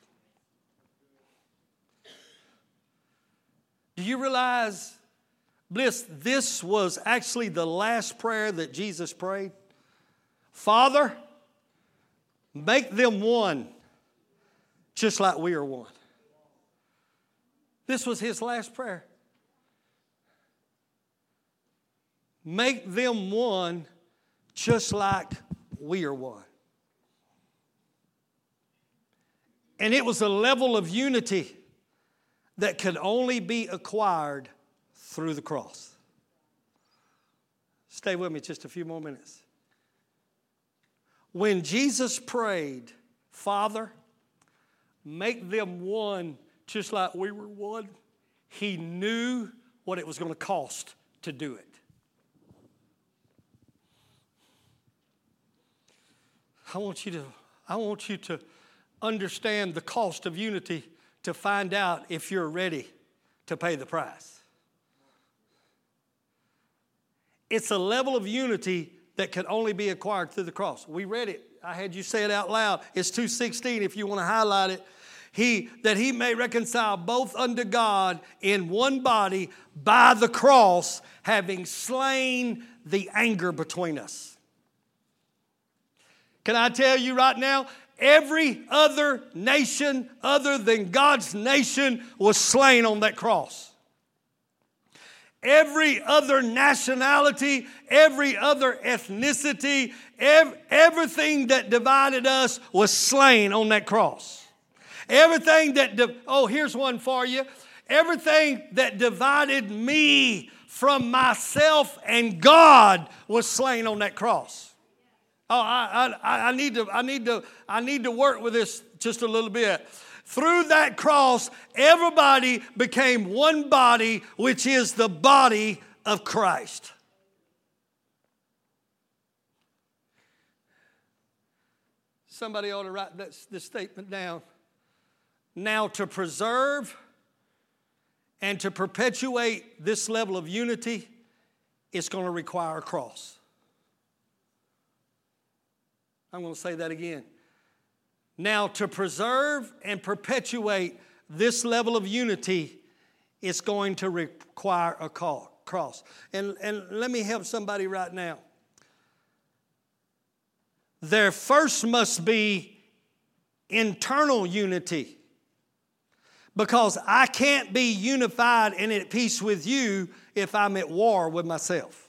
Do you realize, Bliss, this was actually the last prayer that Jesus prayed? Father, make them one, just like we are one. This was His last prayer. Make them one, just like we are one. And it was a level of unity that could only be acquired through the cross. Stay with me just a few more minutes. When Jesus prayed, Father, make them one just like we were one, He knew what it was going to cost to do it. I want you to, I want you to understand the cost of unity to find out if you're ready to pay the price. It's a level of unity that can only be acquired through the cross. We read it. I had you say it out loud. It's two sixteen if you want to highlight it. He, that He may reconcile both unto God in one body by the cross, having slain the anger between us. Can I tell you right now? Every other nation other than God's nation was slain on that cross. Every other nationality, every other ethnicity, ev- everything that divided us was slain on that cross. Everything that, di- oh, here's one for you. Everything that divided me from myself and God was slain on that cross. Oh, I, I, I need to, I need to, I need to work with this just a little bit. Through that cross, everybody became one body, which is the body of Christ. Somebody ought to write this, this statement down. Now, to preserve and to perpetuate this level of unity, it's going to require a cross. I'm going to say that again. Now, to preserve and perpetuate this level of unity, it's going to require a cross. And, and let me help somebody right now. There first must be internal unity, because I can't be unified and at peace with you if I'm at war with myself.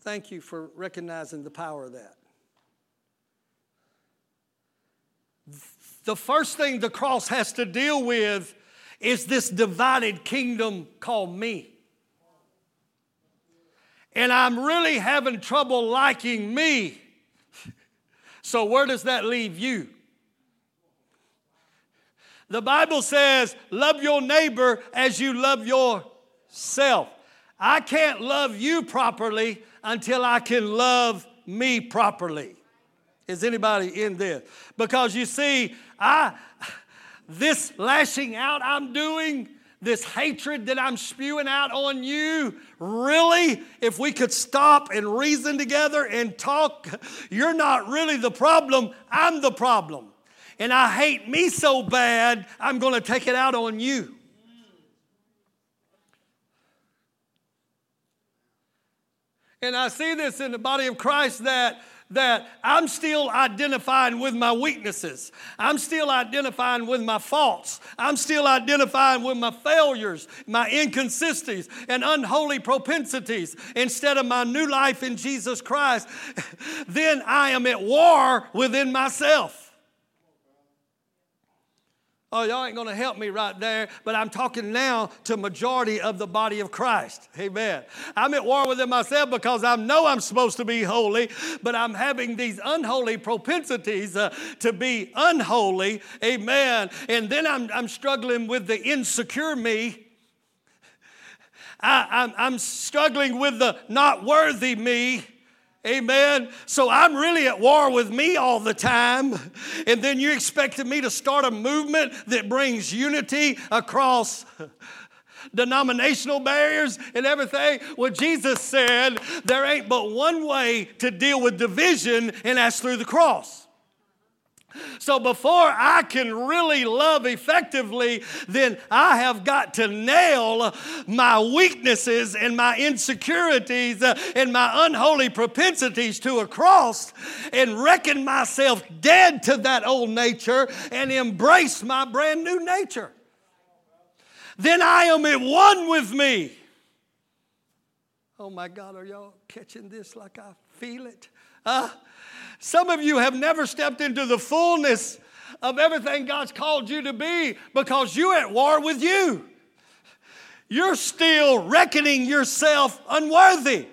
Thank you for recognizing the power of that. The first thing the cross has to deal with is this divided kingdom called me. And I'm really having trouble liking me. So where does that leave you? The Bible says, love your neighbor as you love yourself. I can't love you properly until I can love me properly. Is anybody in this? Because you see, I this lashing out I'm doing, this hatred that I'm spewing out on you, really, if we could stop and reason together and talk, you're not really the problem, I'm the problem. And I hate me so bad, I'm going to take it out on you. And I see this in the body of Christ that, that I'm still identifying with my weaknesses. I'm still identifying with my faults. I'm still identifying with my failures, my inconsistencies, and unholy propensities instead of my new life in Jesus Christ. Then I am at war within myself. Oh, y'all ain't going to help me right there, but I'm talking now to majority of the body of Christ. Amen. I'm at war within myself because I know I'm supposed to be holy, but I'm having these unholy propensities uh, to be unholy. Amen. And then I'm, I'm struggling with the insecure me. I, I'm, I'm struggling with the not worthy me. Amen. So I'm really at war with me all the time. And then you expected me to start a movement that brings unity across denominational barriers and everything. Well, Jesus said there ain't but one way to deal with division, and that's through the cross. So before I can really love effectively, then I have got to nail my weaknesses and my insecurities and my unholy propensities to a cross and reckon myself dead to that old nature and embrace my brand new nature. Then I am at one with me. Oh my God, are y'all catching this like I feel it? Huh? Some of you have never stepped into the fullness of everything God's called you to be because you're at war with you. You're still reckoning yourself unworthy.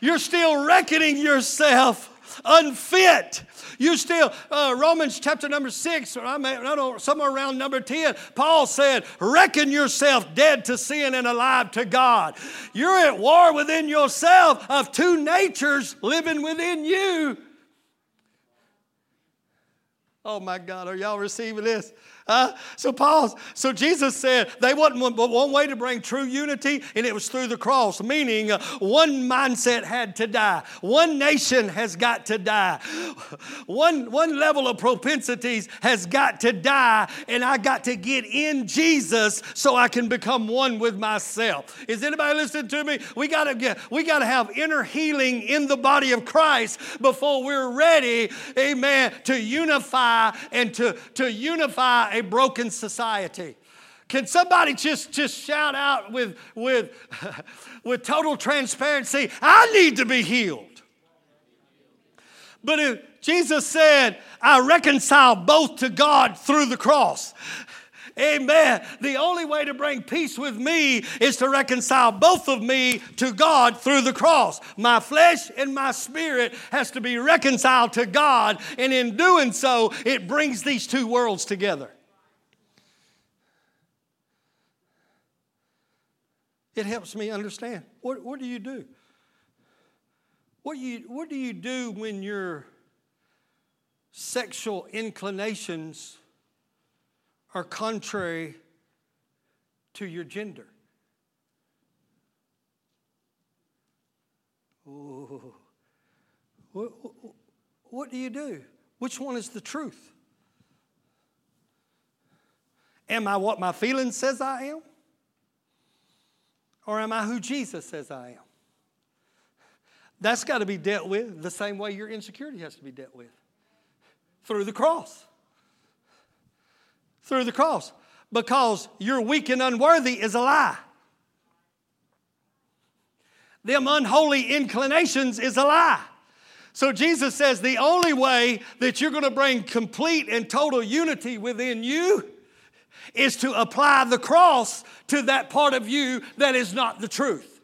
You're still reckoning yourself unfit. You still, uh, Romans chapter number six, or I may, I don't, somewhere around number ten, Paul said, reckon yourself dead to sin and alive to God. You're at war within yourself of two natures living within you. Oh my God, are y'all receiving this? Uh, so Paul, so Jesus said they wasn't one, but one way to bring true unity, and it was through the cross, meaning uh, one mindset had to die. One nation has got to die. One, one level of propensities has got to die, and I got to get in Jesus so I can become one with myself. Is anybody listening to me? We got to get, we got to have inner healing in the body of Christ before we're ready, amen, to unify and to, to unify a broken society. Can somebody just, just shout out with, with, with total transparency, I need to be healed. But if Jesus said, I reconcile both to God through the cross. Amen. The only way to bring peace with me is to reconcile both of me to God through the cross. My flesh and my spirit has to be reconciled to God, and in doing so, it brings these two worlds together. It helps me understand. What, what do you do? What do you, what do you do when your sexual inclinations are contrary to your gender? Oh. What, what, what do you do? Which one is the truth? Am I what my feeling says I am? Or am I who Jesus says I am? That's got to be dealt with the same way your insecurity has to be dealt with. Through the cross. Through the cross. Because you're weak and unworthy is a lie. Them unholy inclinations is a lie. So Jesus says the only way that you're going to bring complete and total unity within you is to apply the cross to that part of you that is not the truth.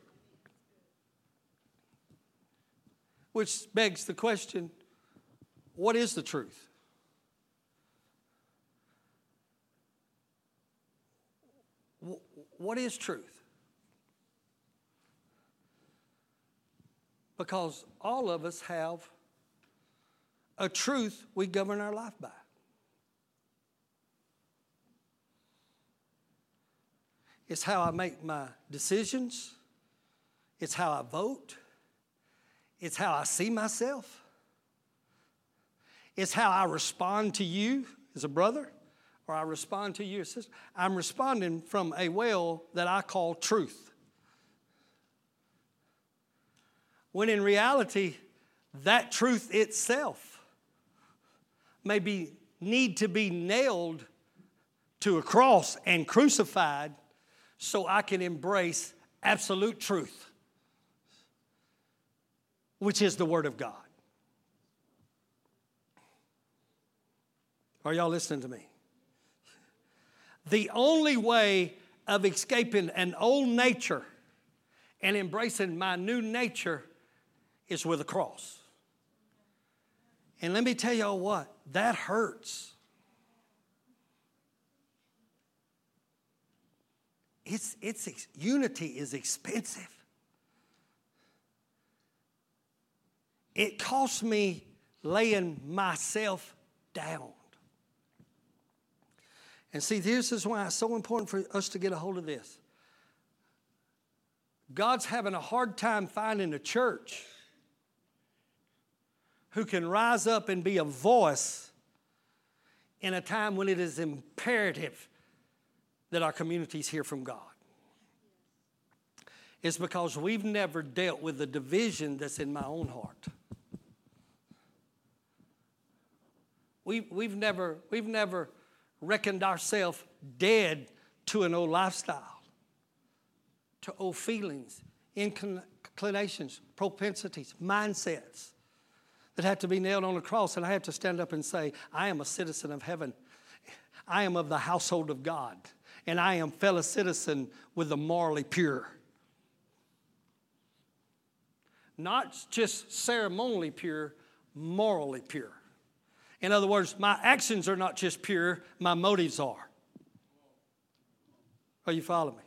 Which begs the question, what is the truth? What is truth? Because all of us have a truth we govern our life by. It's how I make my decisions. It's how I vote. It's how I see myself. It's how I respond to you as a brother, or I respond to you as a sister. I'm responding from a well that I call truth. When in reality, that truth itself may be, need to be nailed to a cross and crucified so I can embrace absolute truth, which is the Word of God. Are y'all listening to me? The only way of escaping an old nature and embracing my new nature is with a cross. And let me tell y'all what, that hurts. It's, it's, unity is expensive. It costs me laying myself down. And see, this is why it's so important for us to get a hold of this. God's having a hard time finding a church who can rise up and be a voice in a time when it is imperative that our communities hear from God. It's because we've never dealt with the division that's in my own heart. We, we've never, we've never reckoned ourselves dead to an old lifestyle, to old feelings, inclinations, propensities, mindsets that had to be nailed on the cross. And I had to stand up and say, I am a citizen of heaven. I am of the household of God. And I am fellow citizen with the morally pure. Not just ceremonially pure, morally pure. In other words, my actions are not just pure, my motives are. Are you following me?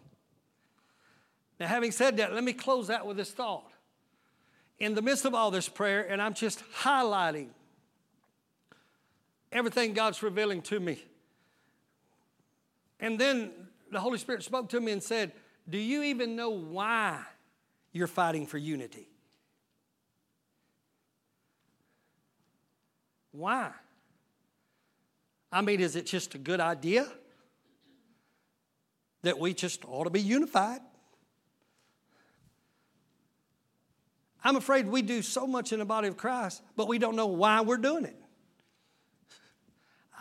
Now, having said that, let me close out with this thought. In the midst of all this prayer, and I'm just highlighting everything God's revealing to me. And then the Holy Spirit spoke to me and said, do you even know why you're fighting for unity? Why? I mean, is it just a good idea that we just ought to be unified? I'm afraid we do so much in the body of Christ, but we don't know why we're doing it.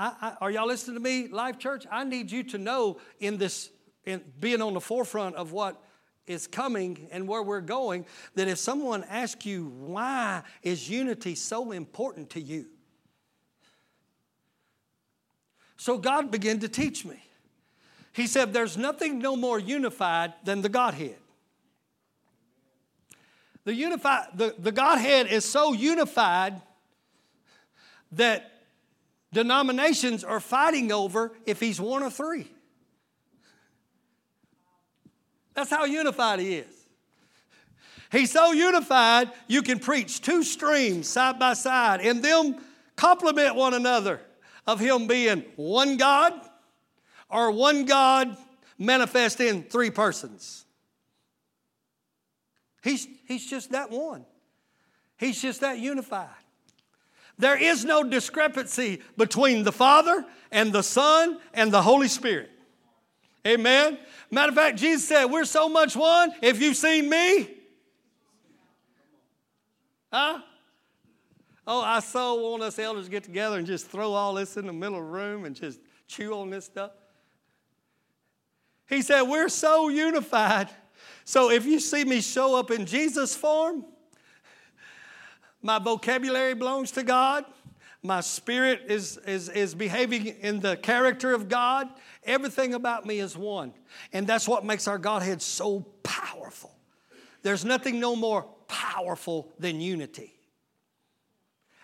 I, I, are y'all listening to me, Life Church? I need you to know in this, in being on the forefront of what is coming and where we're going, that if someone asks you, why is unity so important to you? So God began to teach me. He said, there's nothing no more unified than the Godhead. The, unified, the, the Godhead is so unified that denominations are fighting over if he's one or three. That's how unified he is. He's so unified, you can preach two streams side by side and them complement one another of him being one God or one God manifest in three persons. He's, he's just that one. He's just that unified. There is no discrepancy between the Father and the Son and the Holy Spirit. Amen. Matter of fact, Jesus said, we're so much one, if you've seen me. Huh? Oh, I so want us elders to get together and just throw all this in the middle of the room and just chew on this stuff. He said, we're so unified. So if you see me show up in Jesus form, my vocabulary belongs to God. My spirit is, is, is behaving in the character of God. Everything about me is one. And that's what makes our Godhead so powerful. There's nothing no more powerful than unity.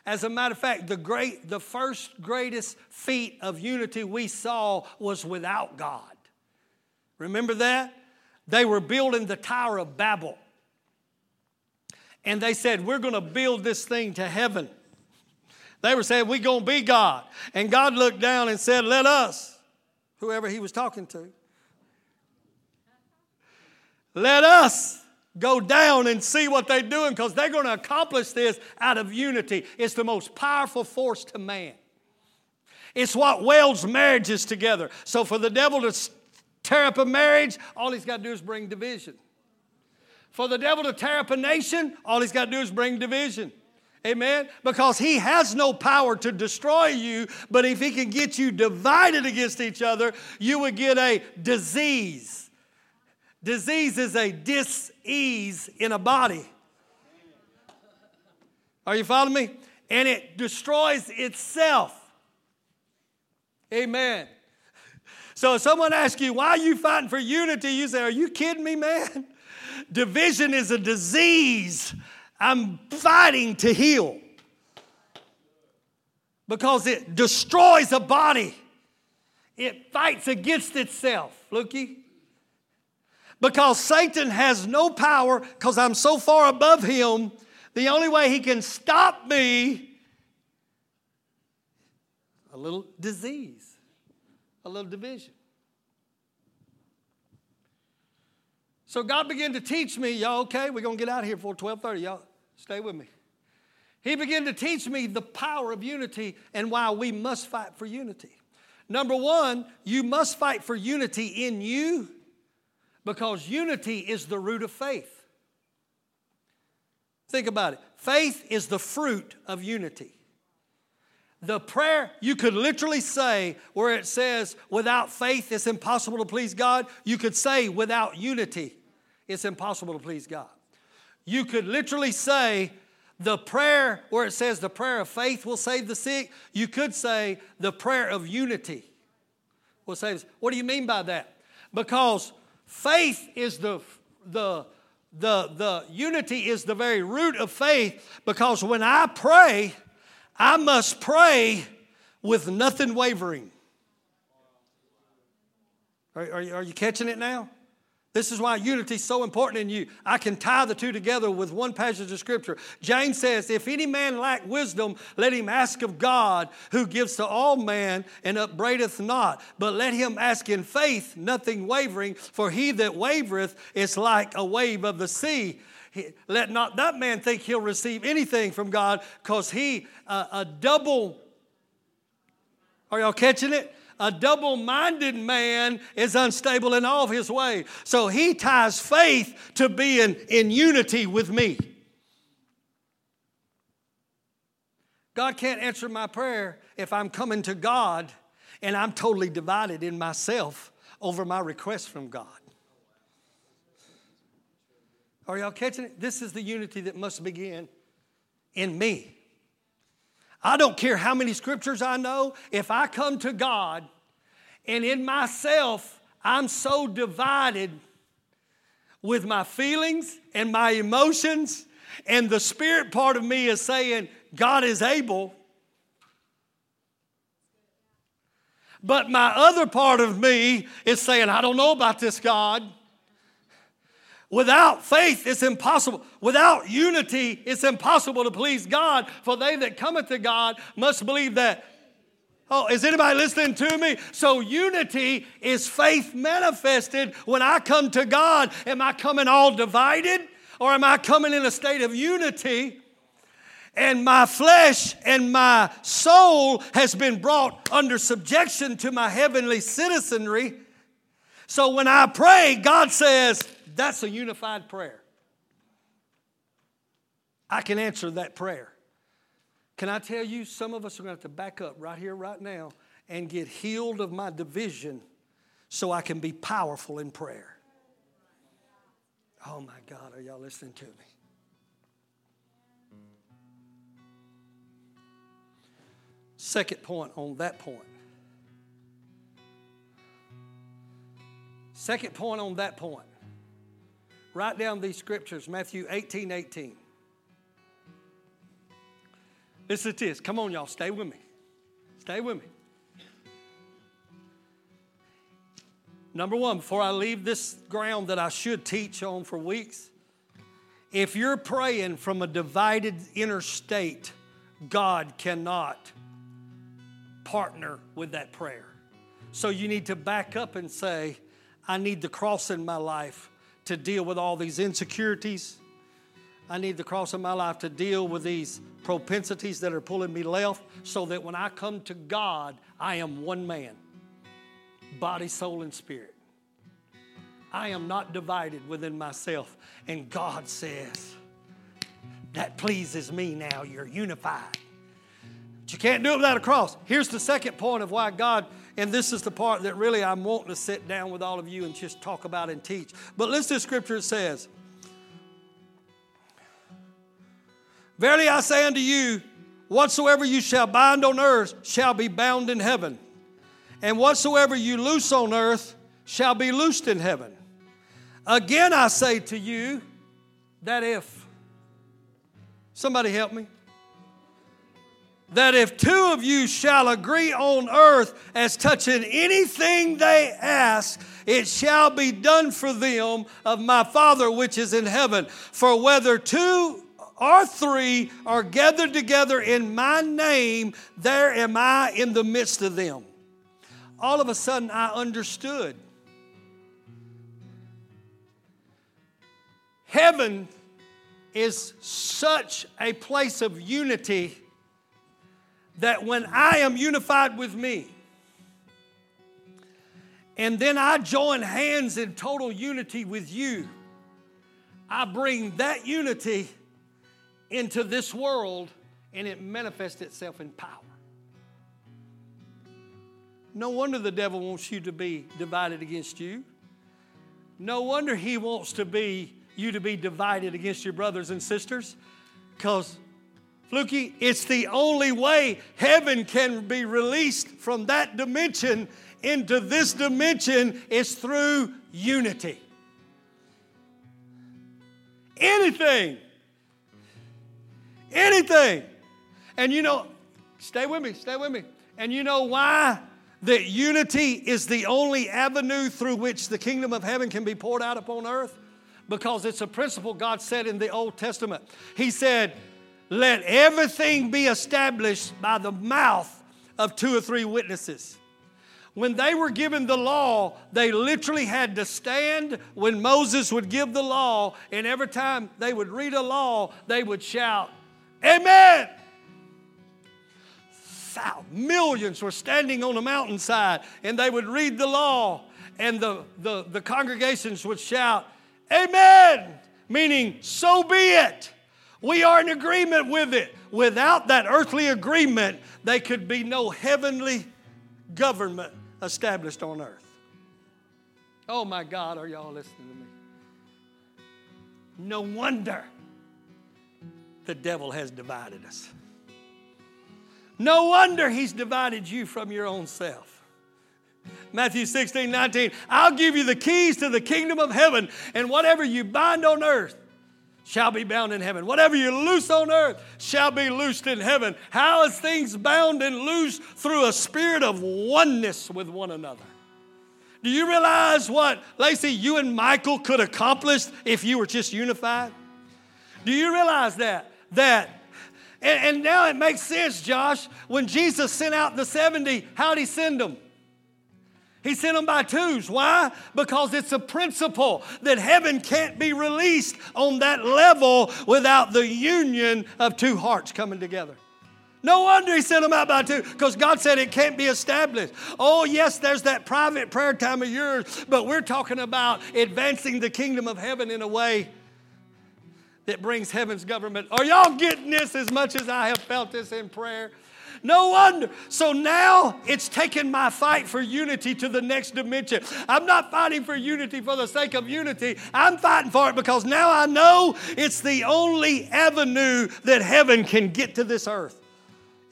As a matter of fact, the great, the first greatest feat of unity we saw was without God. Remember that? They were building the Tower of Babel. And they said, we're going to build this thing to heaven. They were saying, we're going to be God. And God looked down and said, let us, whoever he was talking to, let us go down and see what they're doing, because they're going to accomplish this out of unity. It's the most powerful force to man. It's what welds marriages together. So for the devil to tear up a marriage, all he's got to do is bring division. For the devil to tear up a nation, all he's got to do is bring division. Amen? Because he has no power to destroy you, but if he can get you divided against each other, you would get a disease. Disease is a dis-ease in a body. Are you following me? And it destroys itself. Amen. So if someone asks you, why are you fighting for unity? You say, are you kidding me, man? Division is a disease. I'm fighting to heal because it destroys a body. It fights against itself, Lukey. Because Satan has no power, because I'm so far above him, the only way he can stop me, a little disease, a little division. So God began to teach me, y'all okay? We're going to get out of here before twelve thirty. Y'all stay with me. He began to teach me the power of unity and why we must fight for unity. Number one, you must fight for unity in you because unity is the root of faith. Think about it. Faith is the fruit of unity. The prayer, you could literally say where it says, without faith it's impossible to please God. You could say, without unity it's impossible to please God. You could literally say, the prayer where it says the prayer of faith will save the sick. You could say, the prayer of unity will save us. What do you mean by that? Because faith is the the the the unity is the very root of faith, because when I pray, I must pray with nothing wavering. Are, are, you, are you catching it now? This is why unity is so important in you. I can tie the two together with one passage of Scripture. James says, if any man lack wisdom, let him ask of God, who gives to all man and upbraideth not. But let him ask in faith, nothing wavering. For he that wavereth is like a wave of the sea. Let not that man think he'll receive anything from God, because he, uh, a double, are y'all catching it? A double-minded man is unstable in all of his way. So he ties faith to being in unity with me. God can't answer my prayer if I'm coming to God and I'm totally divided in myself over my request from God. Are y'all catching it? This is the unity that must begin in me. I don't care how many scriptures I know. If I come to God and in myself I'm so divided with my feelings and my emotions, and the spirit part of me is saying God is able, but my other part of me is saying, I don't know about this God. Without faith, it's impossible. Without unity, it's impossible to please God. For they that cometh to God must believe that. Oh, is anybody listening to me? So unity is faith manifested when I come to God. Am I coming all divided? Or am I coming in a state of unity? And my flesh and my soul has been brought under subjection to my heavenly citizenry. So when I pray, God says, that's a unified prayer. I can answer that prayer. Can I tell you, some of us are going to have to back up right here, right now, and get healed of my division so I can be powerful in prayer. Oh my God, are y'all listening to me? Second point on that point. Second point on that point. Write down these scriptures, Matthew eighteen eighteen. Listen to this. Come on, y'all. Stay with me. Stay with me. Number one, before I leave this ground that I should teach on for weeks, if you're praying from a divided inner state, God cannot partner with that prayer. So you need to back up and say, I need the cross in my life to deal with all these insecurities. I need the cross in my life to deal with these propensities that are pulling me left, so that when I come to God, I am one man, body, soul, and spirit. I am not divided within myself. And God says, that pleases me now. You're unified. But you can't do it without a cross. Here's the second point of why God, and this is the part that really I'm wanting to sit down with all of you and just talk about and teach. But listen to the scripture. It says, verily I say unto you, whatsoever you shall bind on earth shall be bound in heaven, and whatsoever you loose on earth shall be loosed in heaven. Again I say to you, that if, somebody help me, that if two of you shall agree on earth as touching anything they ask, it shall be done for them of my Father which is in heaven. For whether two or three are gathered together in my name, there am I in the midst of them. All of a sudden, I understood. Heaven is such a place of unity that when I am unified with me, and then I join hands in total unity with you, I bring that unity into this world, and it manifests itself in power. No wonder the devil wants you to be divided against you. No wonder he wants to be you to be divided against your brothers and sisters, because Lukey, it's the only way heaven can be released from that dimension into this dimension is through unity. Anything. Anything. And you know, stay with me, stay with me. And you know why that unity is the only avenue through which the kingdom of heaven can be poured out upon earth? Because it's a principle God said in the Old Testament. He said, let everything be established by the mouth of two or three witnesses. When they were given the law, they literally had to stand when Moses would give the law, and every time they would read a law, they would shout, amen! Millions were standing on the mountainside, and they would read the law, and the, the, the congregations would shout, amen! Meaning, so be it. We are in agreement with it. Without that earthly agreement, there could be no heavenly government established on earth. Oh my God, are y'all listening to me? No wonder the devil has divided us. No wonder he's divided you from your own self. Matthew sixteen nineteen, I'll give you the keys to the kingdom of heaven, and whatever you bind on earth shall be bound in heaven. Whatever you loose on earth shall be loosed in heaven. How is things bound and loosed? Through a spirit of oneness with one another. Do you realize what, Lacey, you and Michael could accomplish if you were just unified? Do you realize that? That. And, and now it makes sense, Josh. When Jesus sent out the seventy, how did he send them? He sent them by twos. Why? Because it's a principle that heaven can't be released on that level without the union of two hearts coming together. No wonder he sent them out by two, because God said it can't be established. Oh, yes, there's that private prayer time of yours, but we're talking about advancing the kingdom of heaven in a way that brings heaven's government. Are y'all getting this as much as I have felt this in prayer? No wonder. So now it's taken my fight for unity to the next dimension. I'm not fighting for unity for the sake of unity. I'm fighting for it because now I know it's the only avenue that heaven can get to this earth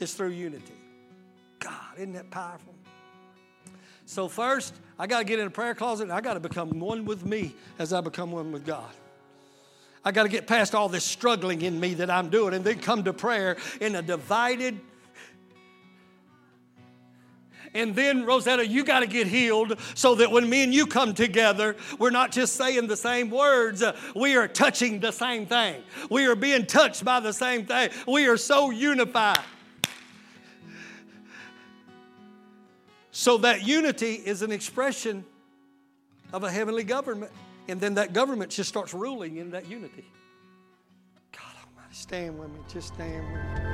is through unity. God, isn't that powerful? So first, I got to get in a prayer closet and I got to become one with me as I become one with God. I got to get past all this struggling in me that I'm doing and then come to prayer in a divided. And then, Rosetta, you got to get healed so that when me and you come together, we're not just saying the same words. We are touching the same thing. We are being touched by the same thing. We are so unified. So that unity is an expression of a heavenly government. And then that government just starts ruling in that unity. God Almighty, stand with me. Just stand with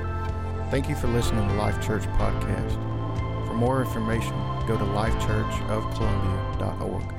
me. Thank you for listening to Life Church Podcast. For more information, go to life church of columbia dot org.